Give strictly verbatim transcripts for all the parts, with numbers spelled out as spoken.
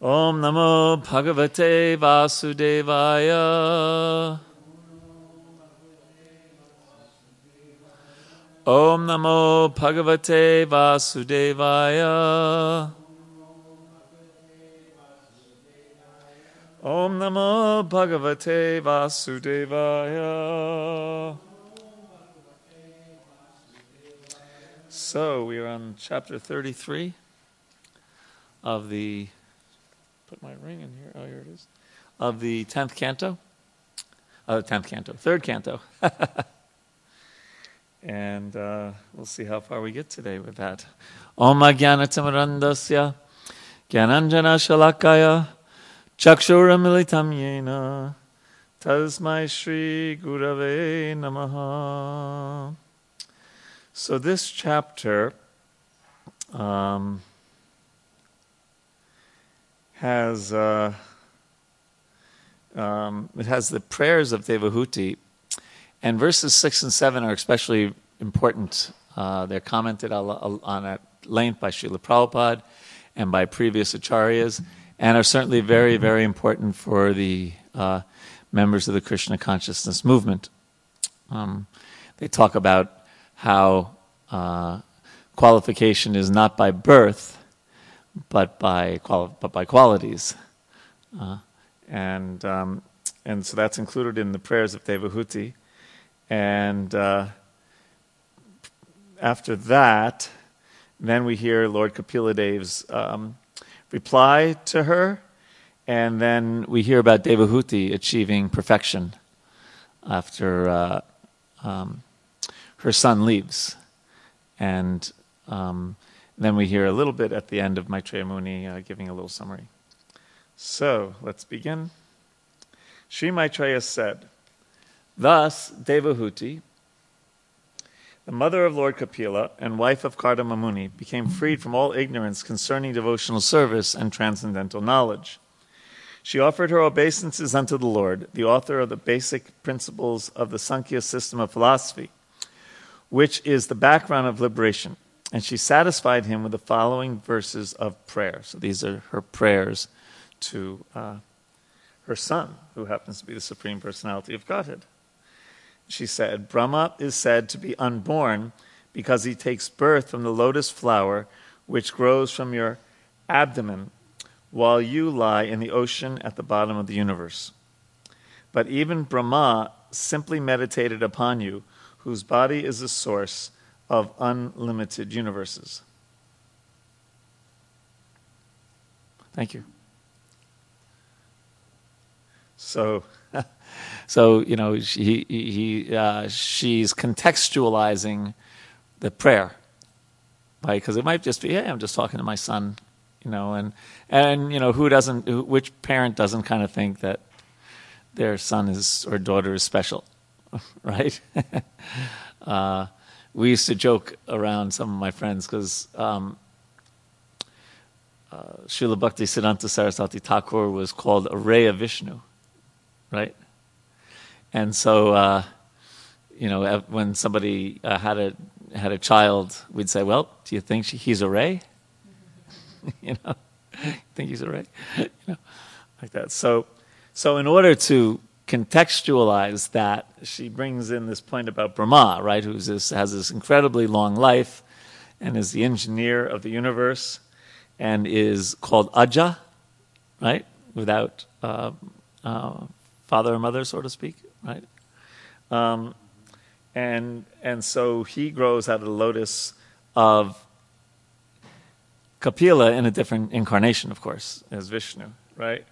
Om Namo Bhagavate Vasudevaya. Om Namo Bhagavate Vasudevaya. Om Namo Bhagavate Vasudevaya. So we are on chapter thirty-three of the. Put my ring in here. Oh, here it is. Of the tenth canto. Oh, tenth canto. Third canto. And uh, we'll see how far we get today with that. Om Ajnana Timir Randasya, Jnananjana Shalakaya, Chakshuramilitam Yena, Tazmai Shri Gurave Namaha. So this chapter um, has uh, um, it has the prayers of Devahuti. And verses six and seven are especially important. Uh, they're commented on at length by Srila Prabhupada and by previous acharyas, and are certainly very, very important for the uh, members of the Krishna consciousness movement. Um, they talk about how uh, qualification is not by birth, but by quali- but by qualities, uh, and um, and so that's included in the prayers of Devahuti. And uh, after that, then we hear Lord Kapila Dev's um, reply to her, and then we hear about Devahuti achieving perfection after uh, um, her son leaves. And um, then we hear a little bit at the end of Maitreya Muni uh, giving a little summary. So, let's begin. Sri Maitreya said, "Thus, Devahuti, the mother of Lord Kapila and wife of Kardamamuni, became freed from all ignorance concerning devotional service and transcendental knowledge. She offered her obeisances unto the Lord, the author of the basic principles of the Sankhya system of philosophy, which is the background of liberation, and she satisfied him with the following verses of prayer." So these are her prayers to uh, her son, who happens to be the Supreme Personality of Godhead. She said, "Brahma is said to be unborn because he takes birth from the lotus flower which grows from your abdomen while you lie in the ocean at the bottom of the universe. But even Brahma simply meditated upon you, whose body is the source of unlimited universes." Thank you. So... So, you know, he, he, uh, she's contextualizing the prayer, right? Because it might just be, hey, I'm just talking to my son, you know, and, and you know, who doesn't, who, which parent doesn't kind of think that their son is or daughter is special, right? uh, we used to joke around, some of my friends, because um, uh, Srila Bhakti Siddhanta Saraswati Thakur was called a ray of Vishnu, right? And so, uh, you know, when somebody uh, had a had a child, we'd say, "Well, do you think she, he's a ray? You know, think he's a ray, you know, like that." So, so in order to contextualize that, she brings in this point about Brahma, right? Who this has this incredibly long life, and is the engineer of the universe, and is called Aja, right? Without uh, uh, father or mother, so to speak. Right, um, and and so he grows out of the lotus of Kapila in a different incarnation, of course, as Vishnu, right?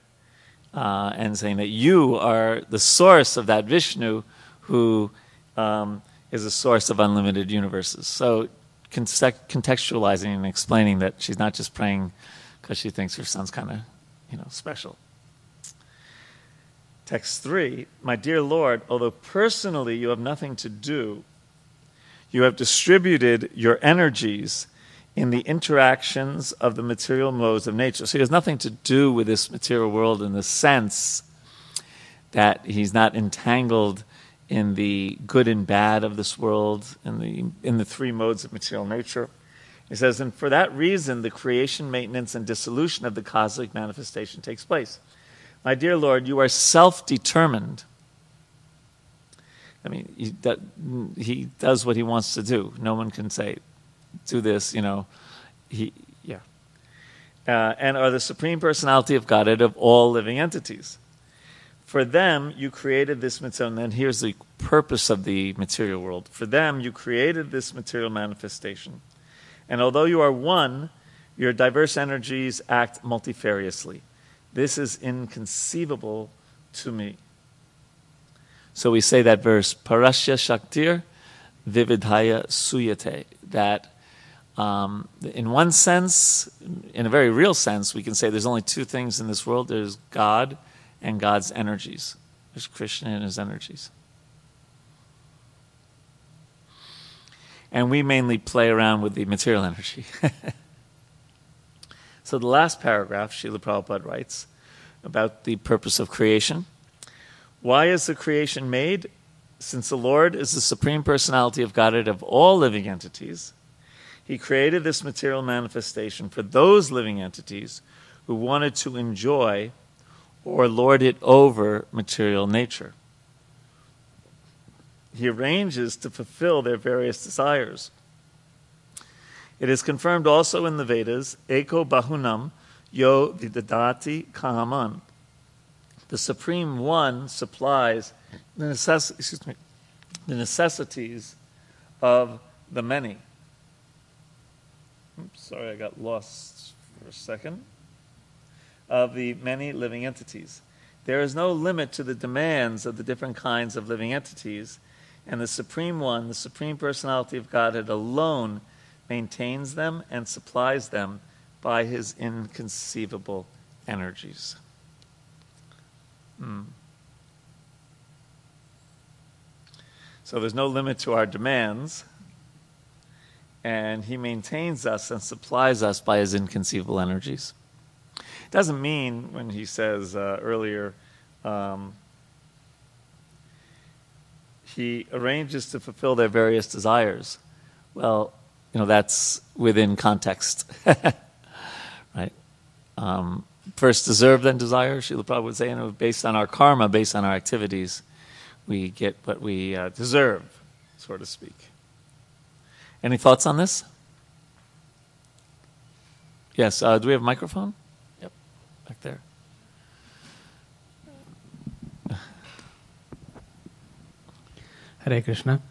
Uh, and saying that you are the source of that Vishnu, who um, is a source of unlimited universes. So contextualizing and explaining that she's not just praying because she thinks her son's kind of, you know, special. Text three, "My dear Lord, although personally you have nothing to do, you have distributed your energies in the interactions of the material modes of nature." So he has nothing to do with this material world in the sense that he's not entangled in the good and bad of this world, in the in the three modes of material nature. He says, and for that reason, the creation, maintenance, and dissolution of the cosmic manifestation takes place. My dear Lord, you are self-determined. I mean, he, that, he does what he wants to do. No one can say, do this, you know. He, yeah. Uh, and are the Supreme Personality of Godhead of all living entities. For them, you created this material, and then here's the purpose of the material world. For them, you created this material manifestation. And although you are one, your diverse energies act multifariously. This is inconceivable to me. So we say that verse, Parashya Shaktir Vividhaya Suyate, that um, in one sense, in a very real sense, we can say there's only two things in this world. There's God and God's energies. There's Krishna and his energies. And we mainly play around with the material energy. So the last paragraph, Srila Prabhupada writes about the purpose of creation. Why is the creation made? Since the Lord is the Supreme Personality of Godhead of all living entities, he created this material manifestation for those living entities who wanted to enjoy or lord it over material nature. He arranges to fulfill their various desires. It is confirmed also in the Vedas, Eko Bahunam Yo Vidadati Kahaman. The Supreme One supplies the, necess- excuse me, the necessities of the many. Oops, sorry, I got lost for a second. Of the many living entities. There is no limit to the demands of the different kinds of living entities, and the Supreme One, the Supreme Personality of Godhead alone, maintains them and supplies them by his inconceivable energies. Hmm. So there's no limit to our demands, and he maintains us and supplies us by his inconceivable energies. It doesn't mean, when he says uh, earlier, um, he arranges to fulfill their various desires. Well, you know, that's within context. Right? Um, first deserve, then desire. Srila Prabhupada would say, you know, based on our karma, based on our activities, we get what we uh, deserve, so to speak. Any thoughts on this? Yes, uh, do we have a microphone? Yep, back there. Hare Krishna.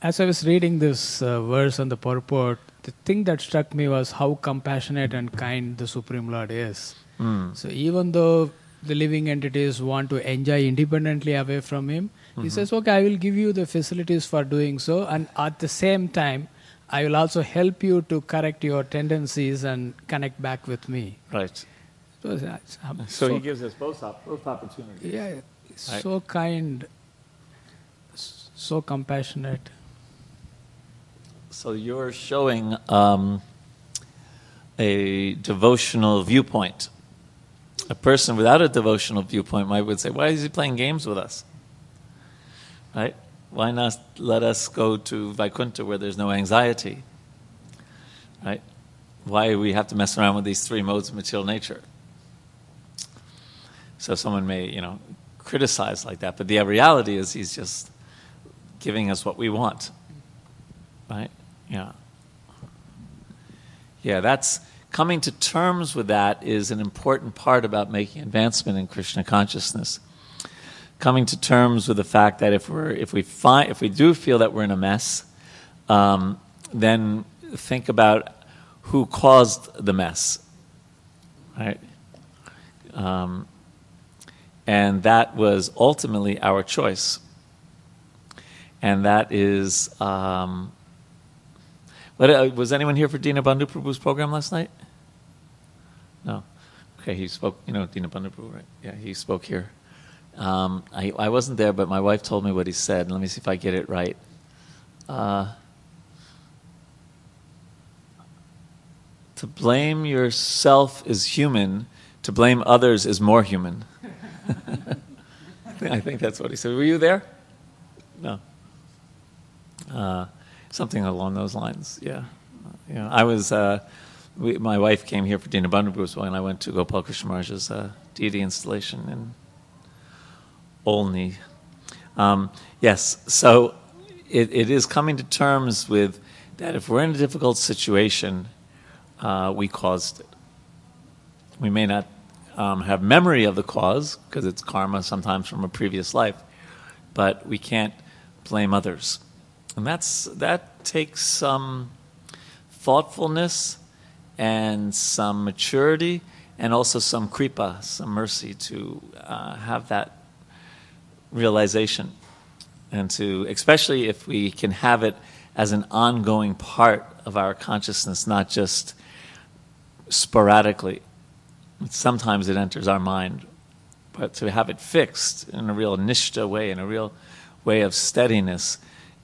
As I was reading this uh, verse on the purport, the thing that struck me was how compassionate and kind the Supreme Lord is. Mm. So even though the living entities want to enjoy independently away from him, mm-hmm. he says, okay, I will give you the facilities for doing so, and at the same time, I will also help you to correct your tendencies and connect back with me. Right. So, so, so he gives us both, op- both opportunities. Yeah. So right. kind, so compassionate. So you're showing um, a devotional viewpoint. A person without a devotional viewpoint might would say, why is he playing games with us? Right? Why not let us go to Vaikuntha where there's no anxiety? Right? Why do we have to mess around with these three modes of material nature? So someone may, you know, criticize like that, but the reality is he's just giving us what we want, right? Yeah, yeah. That's coming to terms with that is an important part about making advancement in Krishna consciousness. Coming to terms with the fact that if we're if we find if we do feel that we're in a mess, um, then think about who caused the mess, right? Um, And that was ultimately our choice. And that is... Um, what, uh, was anyone here for Dina Bandhuprabhu's program last night? No. Okay, he spoke... You know Dina Bandhuprabhu, right? Yeah, he spoke here. Um, I, I wasn't there, but my wife told me what he said. Let me see if I get it right. Uh, to blame yourself is human. To blame others is more human. I think that's what he said. Were you there? No. Uh, Something along those lines, yeah. You know, I was, uh, we, my wife came here for Dina Bandhuprabhu, and I went to Gopal Krishna Maharaj's uh, deity installation in Olney. Um, yes, so it, it is coming to terms with that if we're in a difficult situation, uh, we caused it. We may not um, have memory of the cause, because it's karma sometimes from a previous life, but we can't blame others. And that's that takes some thoughtfulness and some maturity and also some kripa, some mercy to uh, have that realization. And to, especially if we can have it as an ongoing part of our consciousness, not just sporadically. Sometimes it enters our mind, but to have it fixed in a real nishtha way, in a real way of steadiness,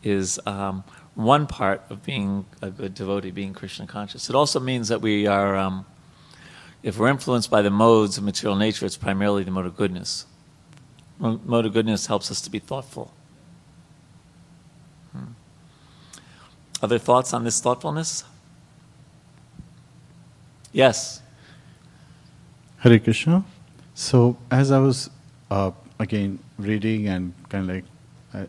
is um, one part of being a good devotee, being Krishna conscious. It also means that we are, um, if we're influenced by the modes of material nature, it's primarily the mode of goodness. Mode of goodness helps us to be thoughtful. Hmm. Other thoughts on this thoughtfulness? Yes. Hare Krishna. So as I was, uh, again, reading and kind of like, Uh,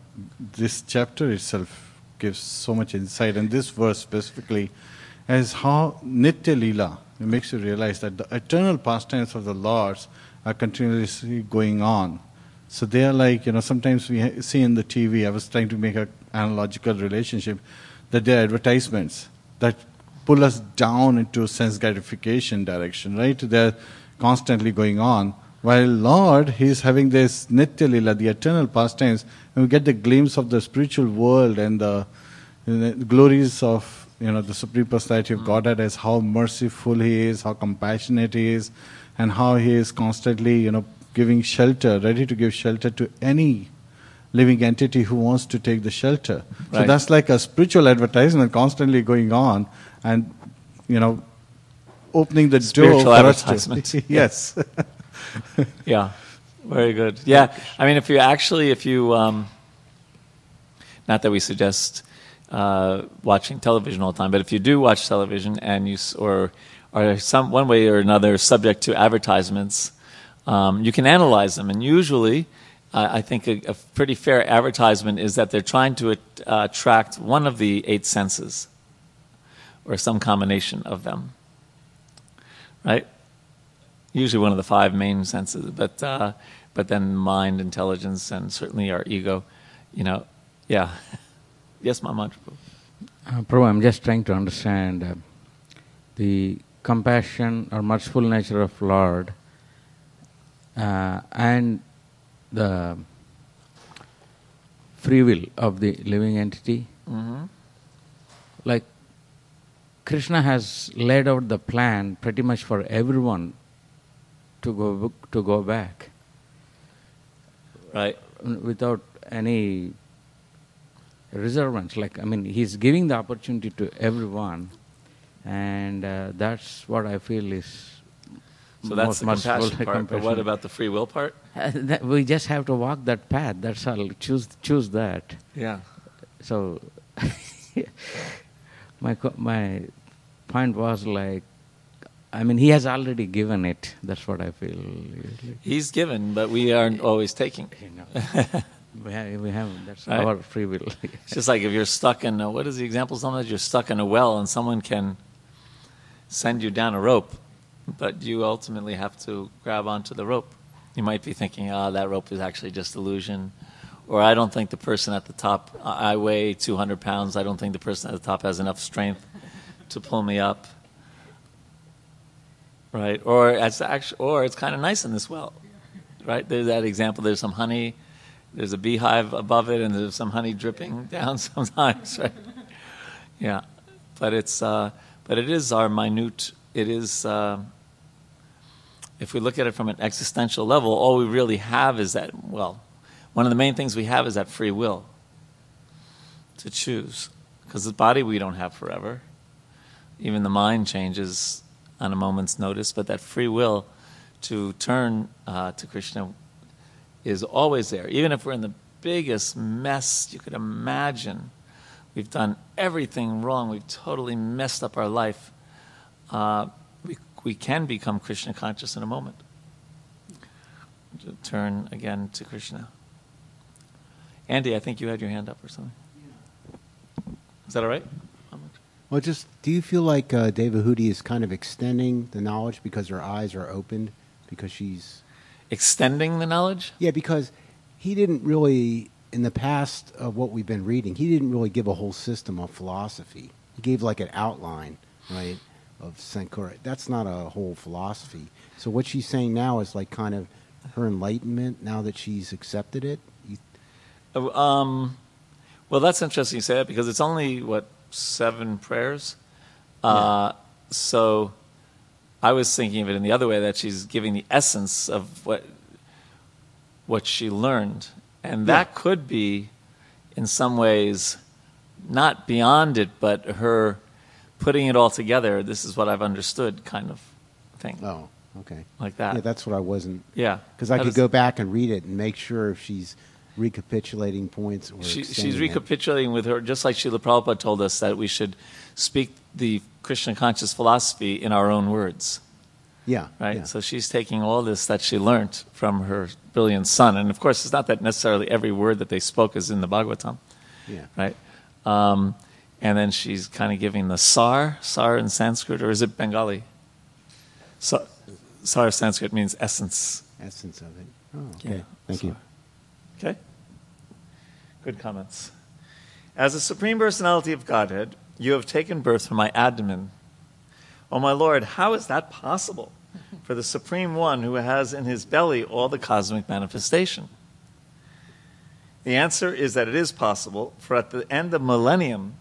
this chapter itself gives so much insight, and this verse specifically, as how Nitya Leela, it makes you realize that the eternal pastimes of the Lords are continuously going on. So they are like, you know, sometimes we see in the T V, I was trying to make an analogical relationship, that they are advertisements that pull us down into sense gratification direction, right? They are constantly going on. While Lord, He is having this Nitya Leela, the eternal pastimes, and we get the glimpse of the spiritual world and the, you know, the glories of, you know, the Supreme Personality of Godhead, as how merciful He is, how compassionate He is, and how He is constantly, you know, giving shelter, ready to give shelter to any living entity who wants to take the shelter. Right. So that's like a spiritual advertisement constantly going on, and, you know, opening the spiritual door for advertisement. Us to, yes. Yeah, very good. Yeah, I mean, if you actually, if you, um, not that we suggest uh, watching television all the time, but if you do watch television and you, or are some one way or another subject to advertisements, um, you can analyze them. And usually, uh, I think a, a pretty fair advertisement is that they're trying to at, uh, attract one of the eight senses or some combination of them, right? Usually one of the five main senses, but uh, but then mind, intelligence, and certainly our ego, you know, yeah. Yes, Mama. Uh, Prabhu, I'm just trying to understand uh, the compassion or merciful nature of Lord uh, and the free will of the living entity. Mm-hmm. Like, Krishna has laid out the plan pretty much for everyone to go to go back, right? Without any reservations. Like I mean, he's giving the opportunity to everyone, and uh, that's what I feel is so. That's the compassion part. Compassion. But what about the free will part? Uh, that we just have to walk that path. That's all. Choose choose that. Yeah. So, my my point was like, I mean, He has already given it. That's what I feel. He's given, but we aren't always taking. we, have, we have, that's right. Our free will. It's just like if you're stuck in, a, what is the example? Sometimes you're stuck in a well and someone can send you down a rope, but you ultimately have to grab onto the rope. You might be thinking, ah, oh, that rope is actually just illusion. Or I don't think the person at the top, I weigh two hundred pounds. I don't think the person at the top has enough strength to pull me up. Right, or it's actually, or it's kind of nice in this well, right? There's that example. There's some honey, there's a beehive above it, and there's some honey dripping down sometimes, right? Yeah, but it's, uh, but it is our minute. It is, uh, if we look at it from an existential level, all we really have is that. Well, one of the main things we have is that free will to choose, because the body we don't have forever. Even the mind changes on a moment's notice, but that free will to turn uh, to Krishna is always there. Even if we're in the biggest mess you could imagine, We've done everything wrong. We've totally messed up our life. Uh, we, we can become Krishna conscious in a moment. Turn again to Krishna. Andy, I think you had your hand up or something. Is that all right? Well, just do you feel like uh, Devahuti is kind of extending the knowledge because her eyes are opened, because she's... Extending the knowledge? Yeah, because he didn't really, in the past of what we've been reading, he didn't really give a whole system of philosophy. He gave like an outline, right, of Sankara. That's not a whole philosophy. So what she's saying now is like kind of her enlightenment now that she's accepted it? You... Um, well, that's interesting you say that because it's only, what, seven prayers. Uh, yeah. So I was thinking of it in the other way, that she's giving the essence of what what she learned. And that yeah. could be, in some ways, not beyond it, but her putting it all together, this is what I've understood kind of thing. Oh, okay. Like that. Yeah, that's what I wasn't. Yeah. Because I that could is, go back and read it and make sure if she's recapitulating points. Or she, she's recapitulating it. With her, just like Srila Prabhupada told us that we should speak the Krishna conscious philosophy in our own words. Yeah. Right? Yeah. So she's taking all this that she learned from her brilliant son. And of course, it's not that necessarily every word that they spoke is in the Bhagavatam. Yeah. Right? Um, and then she's kind of giving the sar, sar in Sanskrit, or is it Bengali? Sar, sar Sanskrit means essence. Essence of it. Oh, okay. Yeah. Thank sar. you. Okay? Good comments. As a Supreme Personality of Godhead, you have taken birth from my abdomen. Oh, my Lord, how is that possible for the Supreme One who has in his belly all the cosmic manifestation? The answer is that it is possible, for at the end of millennium,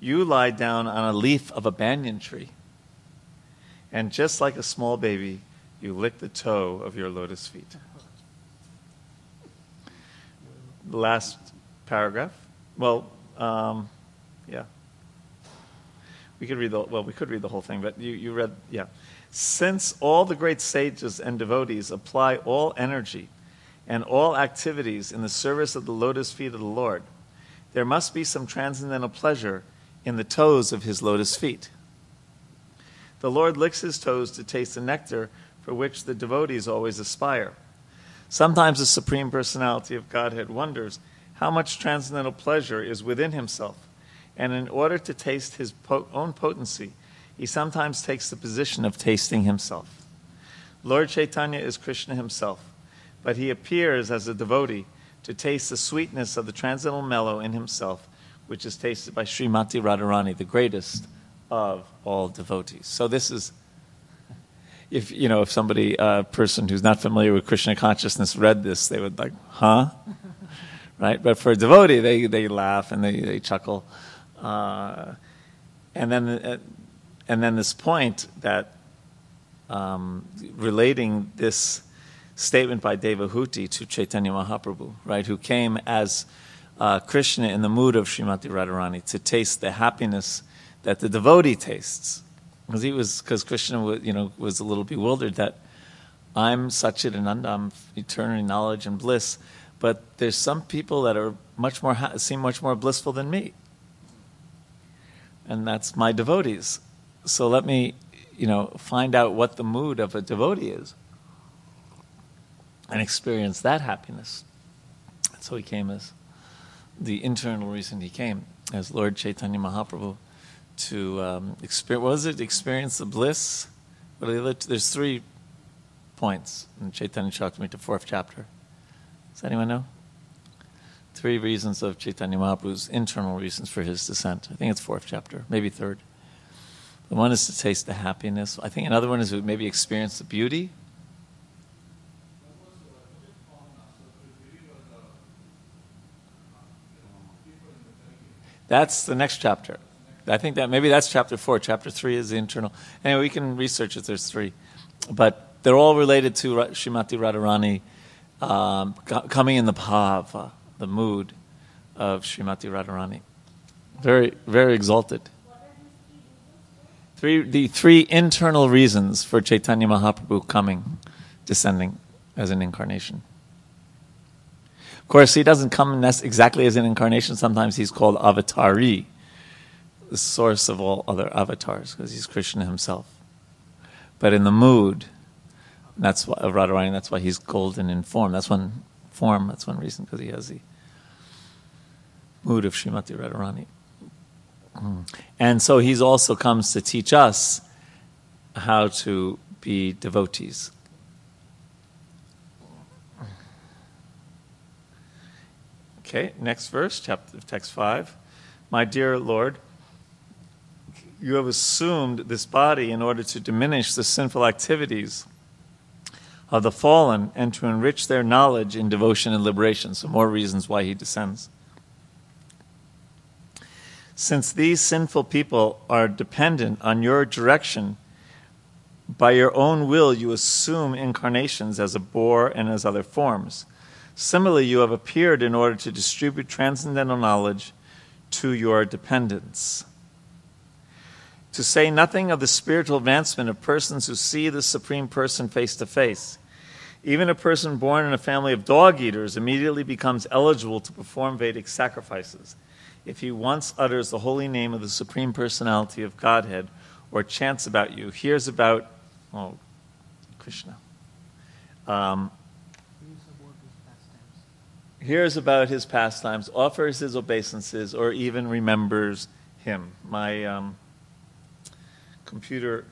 you lie down on a leaf of a banyan tree. And just like a small baby, you lick the toe of your lotus feet. Last paragraph. Well, um, yeah. We could read the well. We could read the whole thing, but you, you read yeah. Since all the great sages and devotees apply all energy and all activities in the service of the lotus feet of the Lord, there must be some transcendental pleasure in the toes of his lotus feet. The Lord licks his toes to taste the nectar for which the devotees always aspire. Sometimes the Supreme Personality of Godhead wonders how much transcendental pleasure is within himself, and in order to taste his po- own potency, he sometimes takes the position of tasting himself. Lord Chaitanya is Krishna himself, but he appears as a devotee to taste the sweetness of the transcendental mellow in himself, which is tasted by Srimati Radharani, the greatest of all devotees. So this is... If you know, if somebody, a uh, person who's not familiar with Krishna consciousness read this, they would like, huh? Right? But for a devotee, they, they laugh and they, they chuckle. Uh, and then uh, and then this point that um, relating this statement by Devahuti to Chaitanya Mahaprabhu, right, who came as uh, Krishna in the mood of Srimati Radharani to taste the happiness that the devotee tastes. Because he was, because Krishna, was, you know, was a little bewildered that I'm Satchidananda, I'm eternal knowledge and bliss, but there's some people that are much more seem much more blissful than me, and that's my devotees. So let me, you know, find out what the mood of a devotee is, and experience that happiness. And so he came as the internal reason he came as Lord Chaitanya Mahaprabhu. To um, experience, what was it? Experience the bliss. What are the There's three points in Chaitanya Charitamrita, fourth chapter. Does anyone know? Three reasons of Chaitanya Mahaprabhu's internal reasons for his descent. I think it's fourth chapter, maybe third. The one is to taste the happiness. I think another one is to maybe experience the beauty. That's the next chapter. I think that maybe that's chapter four. Chapter three is the internal. Anyway, we can research it. There's three. But they're all related to Srimati Radharani um, coming in the bhava, the mood of Srimati Radharani. Very, very exalted. Three, the three internal reasons for Chaitanya Mahaprabhu coming, descending as an incarnation. Of course, he doesn't come exactly as an incarnation. Sometimes he's called avatari. the source of all other avatars, because he's Krishna himself. But in the mood, that's why, of Radharani, that's why he's golden in form. That's one form, that's one reason, because he has the mood of Srimati Radharani. And so he also comes to teach us how to be devotees. Okay, next verse, chapter, text five. My dear Lord, you have assumed this body in order to diminish the sinful activities of the fallen and to enrich their knowledge in devotion and liberation. So more reasons why he descends. Since these sinful people are dependent on your direction, by your own will you assume incarnations as a boar and as other forms. Similarly, you have appeared in order to distribute transcendental knowledge to your dependents. To say nothing of the spiritual advancement of persons who see the Supreme Person face to face. Even a person born in a family of dog eaters immediately becomes eligible to perform Vedic sacrifices if he once utters the holy name of the Supreme Personality of Godhead, or chants about you, hears about, oh, Krishna, um, hears about his pastimes, offers his obeisances, or even remembers him. My um, computer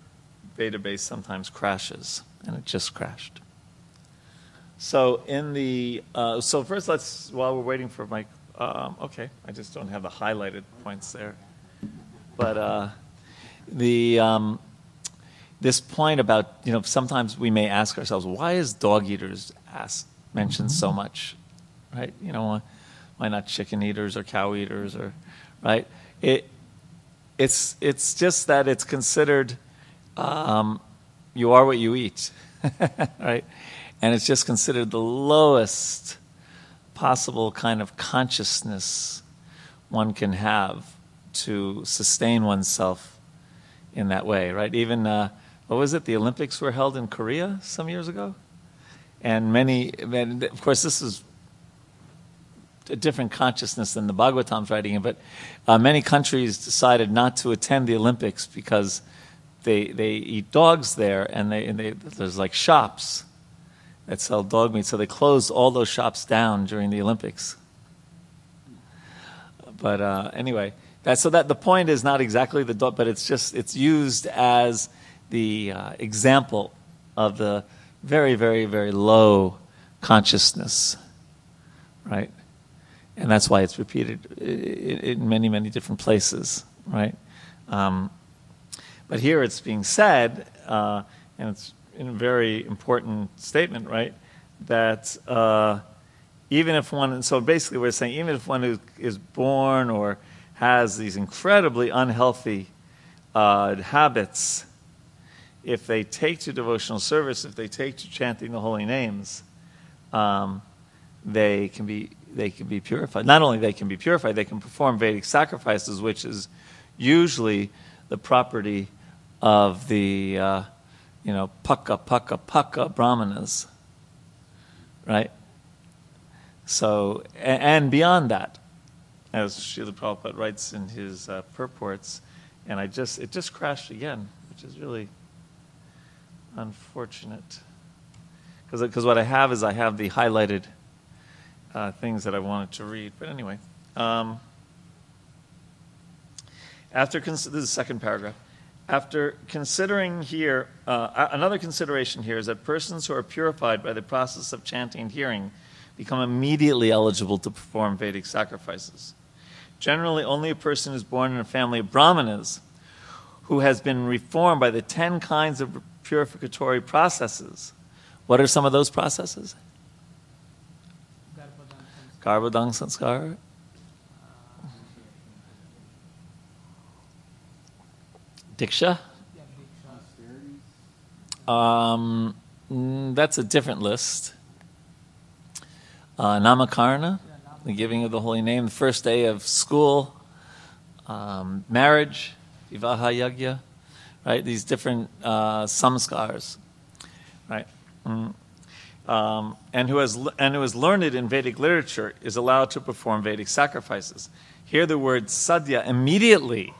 database sometimes crashes, and it just crashed. So in the uh, so first, let's while we're waiting for my. Um, okay, I just don't have the highlighted points there. But uh, the um, this point about, you know, sometimes we may ask ourselves, why is dog eaters asked, mentioned so much, right? You know, why not chicken eaters or cow eaters, or right? It it's it's just that it's considered um, you are what you eat, right? And it's just considered the lowest possible kind of consciousness one can have to sustain oneself in that way, right? Even, uh, what was it, the Olympics were held in Korea some years ago? And many, and of course, this is a different consciousness than the Bhagavatam's writing, but uh, many countries decided not to attend the Olympics because they they eat dogs there, and, they, and they, there's like shops that sell dog meat, so they closed all those shops down during the Olympics. But uh, anyway, that, so that the point is not exactly the dog, but it's just it's used as the uh, example of the very, very, very low consciousness, right? And that's why it's repeated in many, many different places, right? Um, but here it's being said, uh, and it's in a very important statement, right? That uh, even if one, so basically we're saying, even if one is born or has these incredibly unhealthy uh, habits, if they take to devotional service, if they take to chanting the holy names, um, they can be they can be purified. Not only they can be purified, they can perform Vedic sacrifices, which is usually the property of the uh, you know, paka, paka, paka brahmanas, right? So, and, and beyond that, as Srila Prabhupada writes in his uh, purports, and I just, it just crashed again, which is really unfortunate. Because what I have is I have the highlighted uh, things that I wanted to read. But anyway, um, after, this is the second paragraph. After considering here, uh, another consideration here is that persons who are purified by the process of chanting and hearing become immediately eligible to perform Vedic sacrifices. Generally, only a person who is born in a family of brahmanas who has been reformed by the ten kinds of purificatory processes. What are some of those processes? Garbhodang sanskar. Diksha? Um, that's a different list. Uh, Namakarna, the giving of the holy name, the first day of school, um, marriage, Vivaha Yajna, right? These different uh, samskars, right? Mm. Um, and who has and who is learned in Vedic literature is allowed to perform Vedic sacrifices. Here, the word sadhya immediately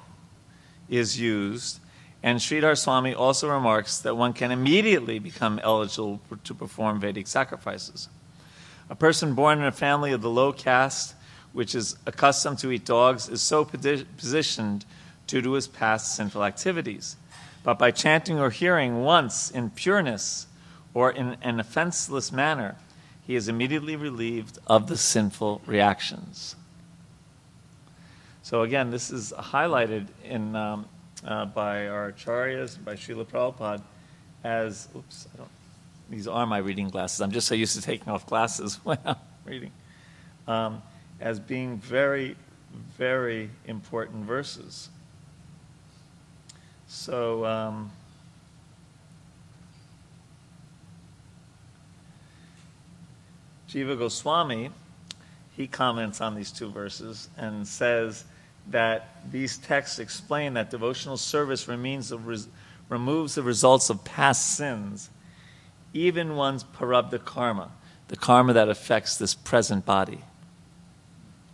is used, and Sridhar Swami also remarks that one can immediately become eligible to perform Vedic sacrifices. A person born in a family of the low caste, which is accustomed to eat dogs, is so positioned due to his past sinful activities. But by chanting or hearing once in pureness or in an offenseless manner, he is immediately relieved of the sinful reactions. So again, this is highlighted in um, uh, by our acharyas, by Srila Prabhupada, as, oops, I don't, these are my reading glasses. I'm just so used to taking off glasses when I'm reading, um, as being very, very important verses. So, um, Jiva Goswami, he comments on these two verses and says that these texts explain that devotional service remains the res- removes the results of past sins, even one's parabdha karma, the karma that affects this present body,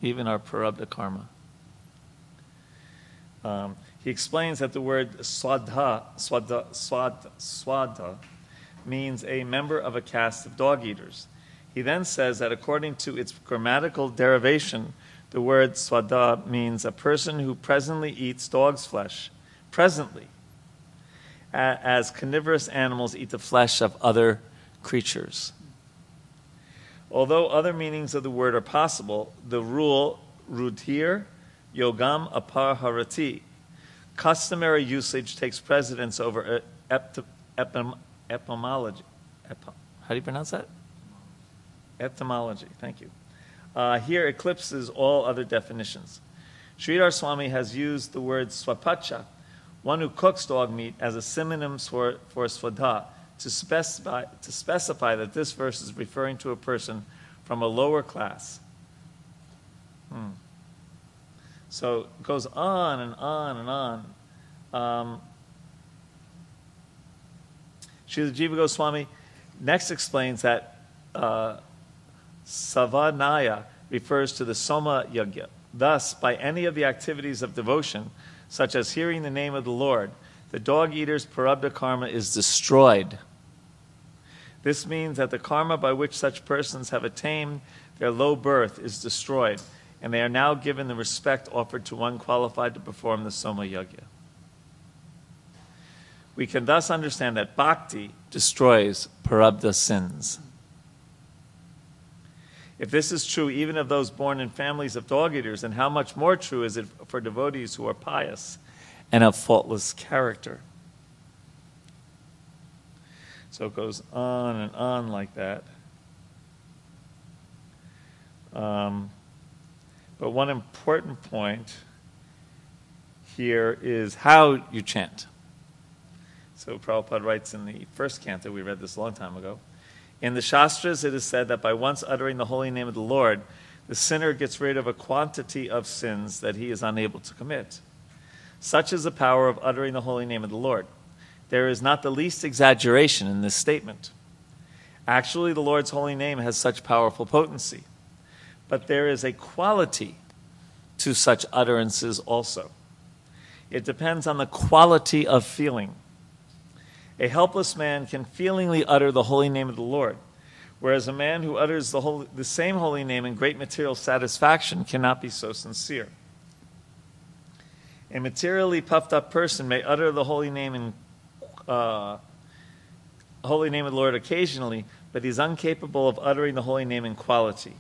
even our parabdha karma. Um, He explains that the word swadha, swadha, swadha, swadha means a member of a caste of dog-eaters. He then says that according to its grammatical derivation, the word swadha means a person who presently eats dog's flesh, presently, as carnivorous animals eat the flesh of other creatures. Although other meanings of the word are possible, the rule, rudhir yogam aparharati, customary usage takes precedence over ept- epim- etymology. Epi- How do you pronounce that? Etymology. Thank you. Uh, here eclipses all other definitions. Sridhar Swami has used the word swapacha, one who cooks dog meat, as a synonym for, for swadha, to specify, to specify that this verse is referring to a person from a lower class. Hmm. So it goes on and on and on. Um, Srila Jiva Goswami next explains that uh, Savanaya refers to the Soma Yajna. Thus, by any of the activities of devotion, such as hearing the name of the Lord, the dog-eater's parabdha karma is destroyed. This means that the karma by which such persons have attained their low birth is destroyed, and they are now given the respect offered to one qualified to perform the Soma Yajna. We can thus understand that bhakti destroys parabdha sins. If this is true even of those born in families of dog-eaters, then how much more true is it for devotees who are pious and of faultless character? So it goes on and on like that. Um... But one important point here is how you chant. So Prabhupada writes in the first canto, we read this a long time ago, in the Shastras it is said that by once uttering the holy name of the Lord, the sinner gets rid of a quantity of sins that he is unable to commit. Such is the power of uttering the holy name of the Lord. There is not the least exaggeration in this statement. Actually, the Lord's holy name has such powerful potency. But there is a quality to such utterances also. It depends on the quality of feeling. A helpless man can feelingly utter the holy name of the Lord, whereas a man who utters the, holy, the same holy name in great material satisfaction cannot be so sincere. A materially puffed-up person may utter the holy name in uh, holy name of the Lord occasionally, but he's incapable of uttering the holy name in quality.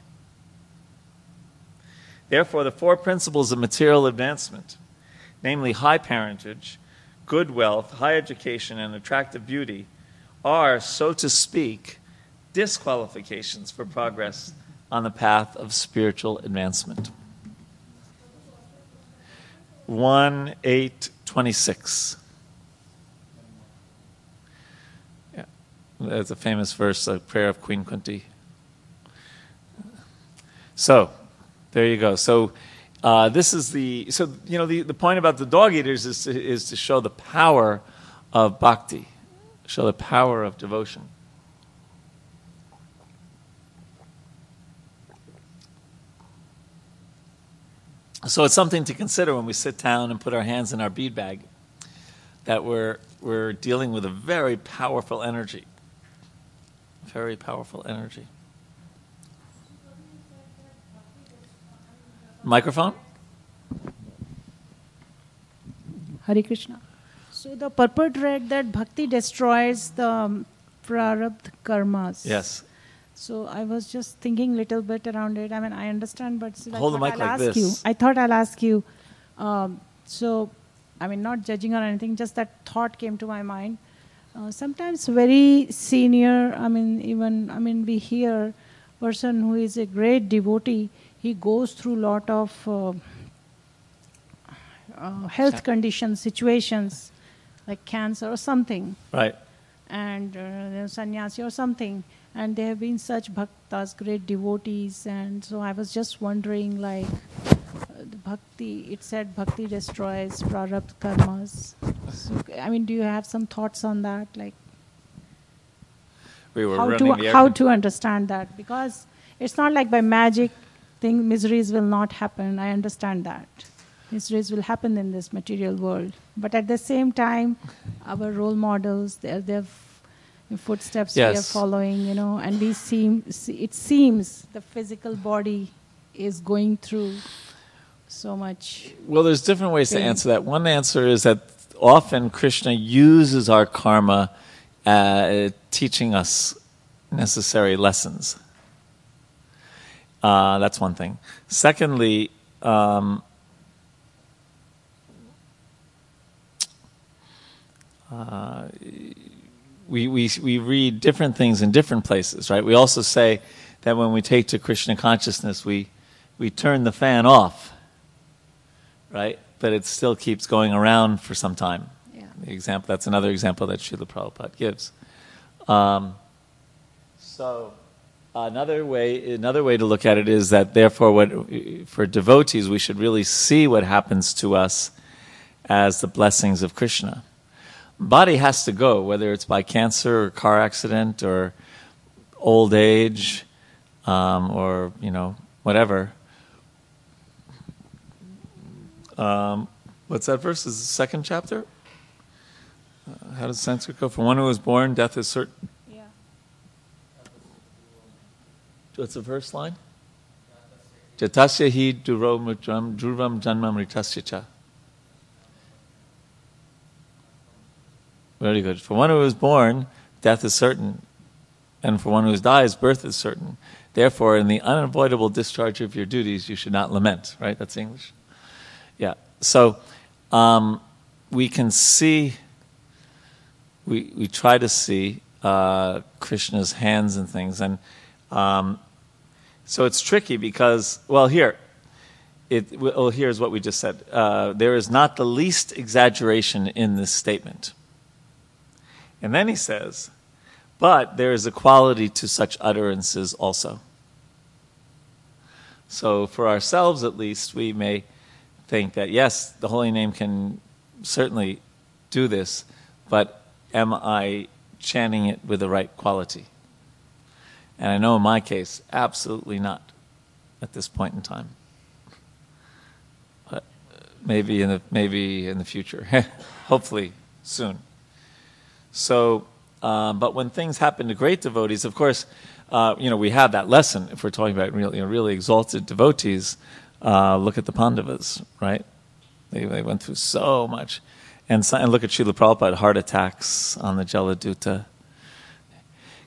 Therefore, the four principles of material advancement, namely high parentage, good wealth, high education, and attractive beauty, are, so to speak, disqualifications for progress on the path of spiritual advancement. one eight twenty-six. Yeah, that's a famous verse, a prayer of Queen Kunti. So, there you go. So uh, this is the, so, you know, the, the point about the dog eaters is to, is to show the power of bhakti, show the power of devotion. So it's something to consider when we sit down and put our hands in our bead bag, that we're, we're dealing with a very powerful energy. Very powerful energy. Microphone? Hare Krishna. So the purport read that bhakti destroys the um, prarabdh karmas. Yes. So I was just thinking a little bit around it. I mean, I understand, but still Hold I the mic I'll like ask this. you. I thought I'll ask you. Um, so, I mean, not judging or anything, just that thought came to my mind. Uh, sometimes very senior, I mean, even, I mean, we hear person who is a great devotee, he goes through lot of uh, uh, health conditions, situations, like cancer or something. Right. And uh, sannyasi or something. And they have been such bhaktas, great devotees. And so I was just wondering, like, uh, the bhakti, it said bhakti destroys prarabdh karmas. So, I mean, do you have some thoughts on that? Like, we were how, running to, how to understand that? Because it's not like by magic thing, miseries will not happen. I understand that. Miseries will happen in this material world. But at the same time, our role models, they're, they're footsteps yes. we are following, you know, and we seem, it seems the physical body is going through so much. Well, there's different ways things. to answer that. One answer is that often Krishna uses our karma uh, teaching us necessary lessons. Uh, that's one thing. Secondly, um, uh, We, we, we read different things in different places, right? We also say that when we take to Krishna consciousness, we, we turn the fan off, right? But it still keeps going around for some time. Yeah. The example, that's another example that Srila Prabhupada gives. Um, so another way, another way to look at it is that therefore what, for devotees, we should really see what happens to us as the blessings of Krishna. Body has to go, whether it's by cancer or car accident or old age um, or, you know, whatever. Um, what's that verse? Is the second chapter? Uh, how does Sanskrit go? For one who is born, death is certain. Yeah. What's the first line? Jatasya hi duro mutram dhruvam janmam ritasya cha. Very good. For one who is born, death is certain. And for one who dies, birth is certain. Therefore, in the unavoidable discharge of your duties, you should not lament. Right? That's English. Yeah. So um, we can see, we, we try to see uh, Krishna's hands and things. And um, so it's tricky because, well, here. It, well, here's what we just said. Uh, there is not the least exaggeration in this statement. And then he says, but there is a quality to such utterances also. So for ourselves, at least, we may think that, yes, the holy name can certainly do this, but am I chanting it with the right quality? And I know in my case, absolutely not at this point in time. But maybe in the, maybe in the future, hopefully soon. So, uh, but when things happen to great devotees, of course, uh, you know, we have that lesson. If we're talking about really, you know, really exalted devotees, uh, look at the Pandavas, right? They, they went through so much. And, and look at Srila Prabhupada, heart attacks on the Jaladutta,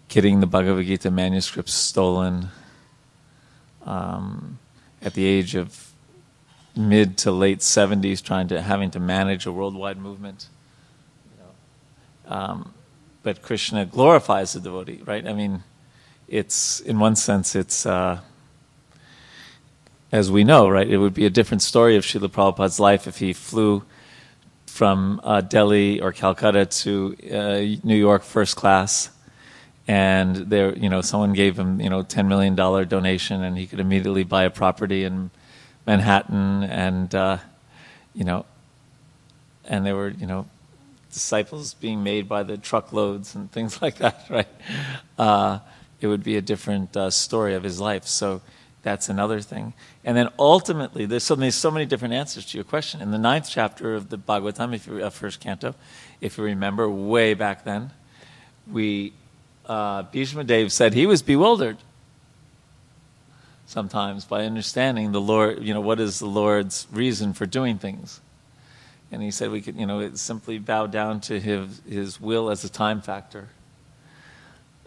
getting the Bhagavad Gita manuscripts stolen um, at the age of mid to late seventies, trying to having to manage a worldwide movement. Um, but Krishna glorifies the devotee, right? I mean, it's, in one sense, it's, uh, as we know, right? It would be a different story of Srila Prabhupada's life if he flew from uh, Delhi or Calcutta to uh, New York first class, and there, you know, someone gave him, you know, ten million dollars donation, and he could immediately buy a property in Manhattan, and, uh, you know, and there were, you know, disciples being made by the truckloads and things like that, right? Uh, it would be a different uh, story of his life. So That's another thing. And then ultimately, there's so, there's so many different answers to your question. In the ninth chapter of the Bhagavatam, if you, uh, first canto, if you remember, way back then, we, uh, Bhishma Dev said he was bewildered sometimes by understanding the Lord, you know, what is the Lord's reason for doing things. And he said we could, you know, simply bow down to his, his will as a time factor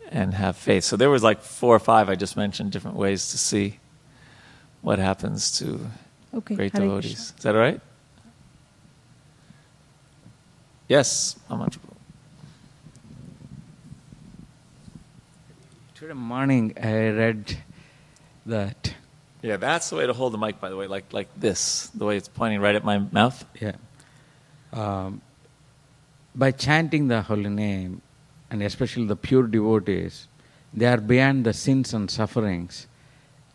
and have faith. So there was like four or five I just mentioned different ways to see what happens to okay, great Hare devotees. Krishna. Is that all right? Yes. Today morning I read that. Yeah, that's the way to hold the mic, by the way, like like this, the way it's pointing right at my mouth. Yeah. Um, by chanting the holy name, and especially the pure devotees, they are beyond the sins and sufferings,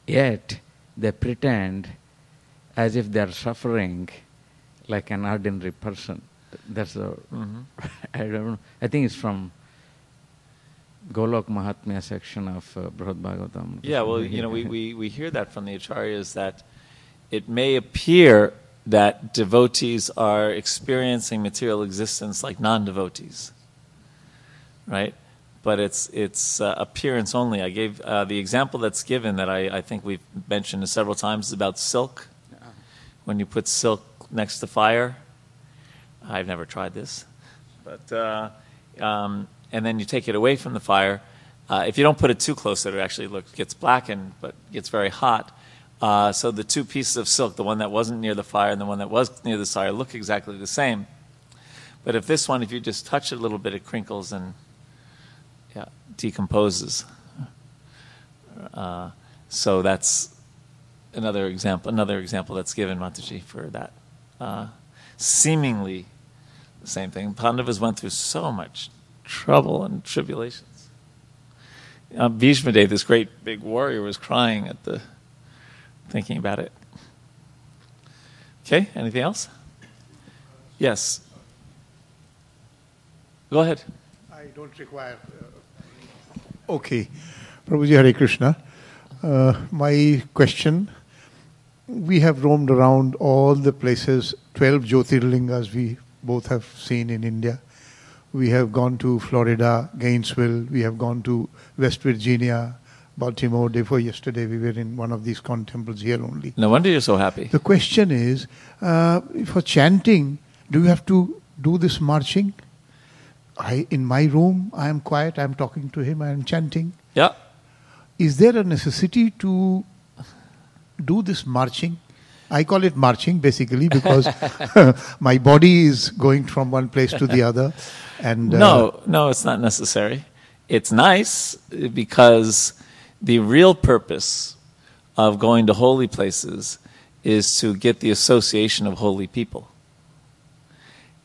yet they pretend as if they are suffering like an ordinary person. That's the, mm-hmm. I don't know, I think it's from Golok Mahatmya section of uh, Brihad Bhagavatam. Yeah, well, you know, we, we, we hear that from the Acharyas that it may appear that devotees are experiencing material existence like non-devotees, right? But it's it's uh, appearance only. I gave uh, the example that's given that I, I think we've mentioned several times is about silk. When you put silk next to fire, I've never tried this, but uh, um, and then you take it away from the fire. Uh, if you don't put it too close, it actually looks gets blackened, but gets very hot. Uh, so the two pieces of silk, the one that wasn't near the fire and the one that was near the fire, look exactly the same. But if this one, if you just touch it a little bit, it crinkles and yeah, decomposes. Uh, so that's another example. Another example that's given, Mataji, for that uh, seemingly the same thing. Pandavas went through so much trouble and tribulations. Uh, Bhishma Dev, this great big warrior, was crying at the. Thinking about it. Okay, anything else? Yes. Go ahead. I don't require. Uh, okay. Prabhuji, Hare Krishna. Uh, my question, we have roamed around all the places, twelve Jyotirlingas we both have seen in India. We have gone to Florida, Gainesville, we have gone to West Virginia, Baltimore. Therefore, yesterday we were in one of these contemples here only. No wonder you're so happy. The question is, uh, for chanting, do you have to do this marching? I in my room, I am quiet, I am talking to him, I am chanting. Yeah. Is there a necessity to do this marching? I call it marching basically because my body is going from one place to the other. And uh, no, no, it's not necessary. It's nice because the real purpose of going to holy places is to get the association of holy people.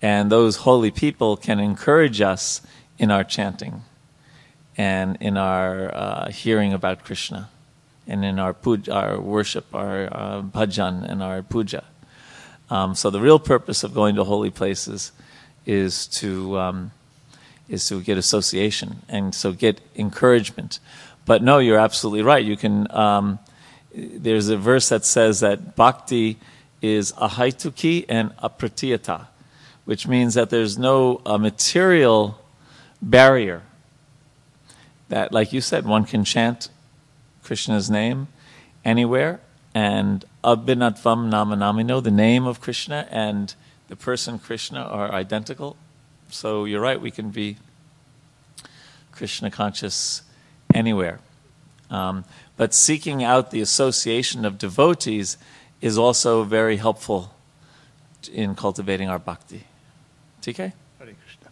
And those holy people can encourage us in our chanting and in our uh, hearing about Krishna and in our puja, our worship, our uh, bhajan and our puja. Um, so the real purpose of going to holy places is to um, is to get association and so get encouragement. But no, you're absolutely right. You can. Um, there's a verse that says that bhakti is ahaituki and apratiyata, which means that there's no uh, material barrier. That, like you said, one can chant Krishna's name anywhere, and abhinatvam namanamino, the name of Krishna and the person Krishna are identical. So you're right. We can be Krishna conscious anywhere. Um, but seeking out the association of devotees is also very helpful in cultivating our bhakti. T K? Hare Krishna.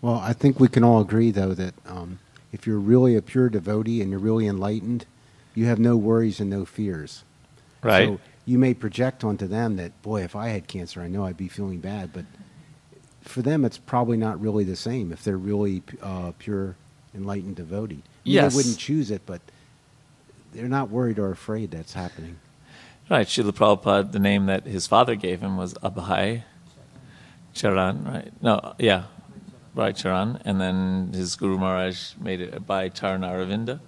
Well, I think we can all agree, though, that um, if you're really a pure devotee and you're really enlightened, you have no worries and no fears. Right. So you may project onto them that, boy, if I had cancer, I know I'd be feeling bad, but for them, it's probably not really the same if they're really uh, pure, enlightened devotee. Yes. They wouldn't choose it, but they're not worried or afraid that's happening. Right. Srila Prabhupada, the name that his father gave him was Abhai Charan, right? No, yeah. by Charan, and then his Guru Maharaj made it by Charanaravinda.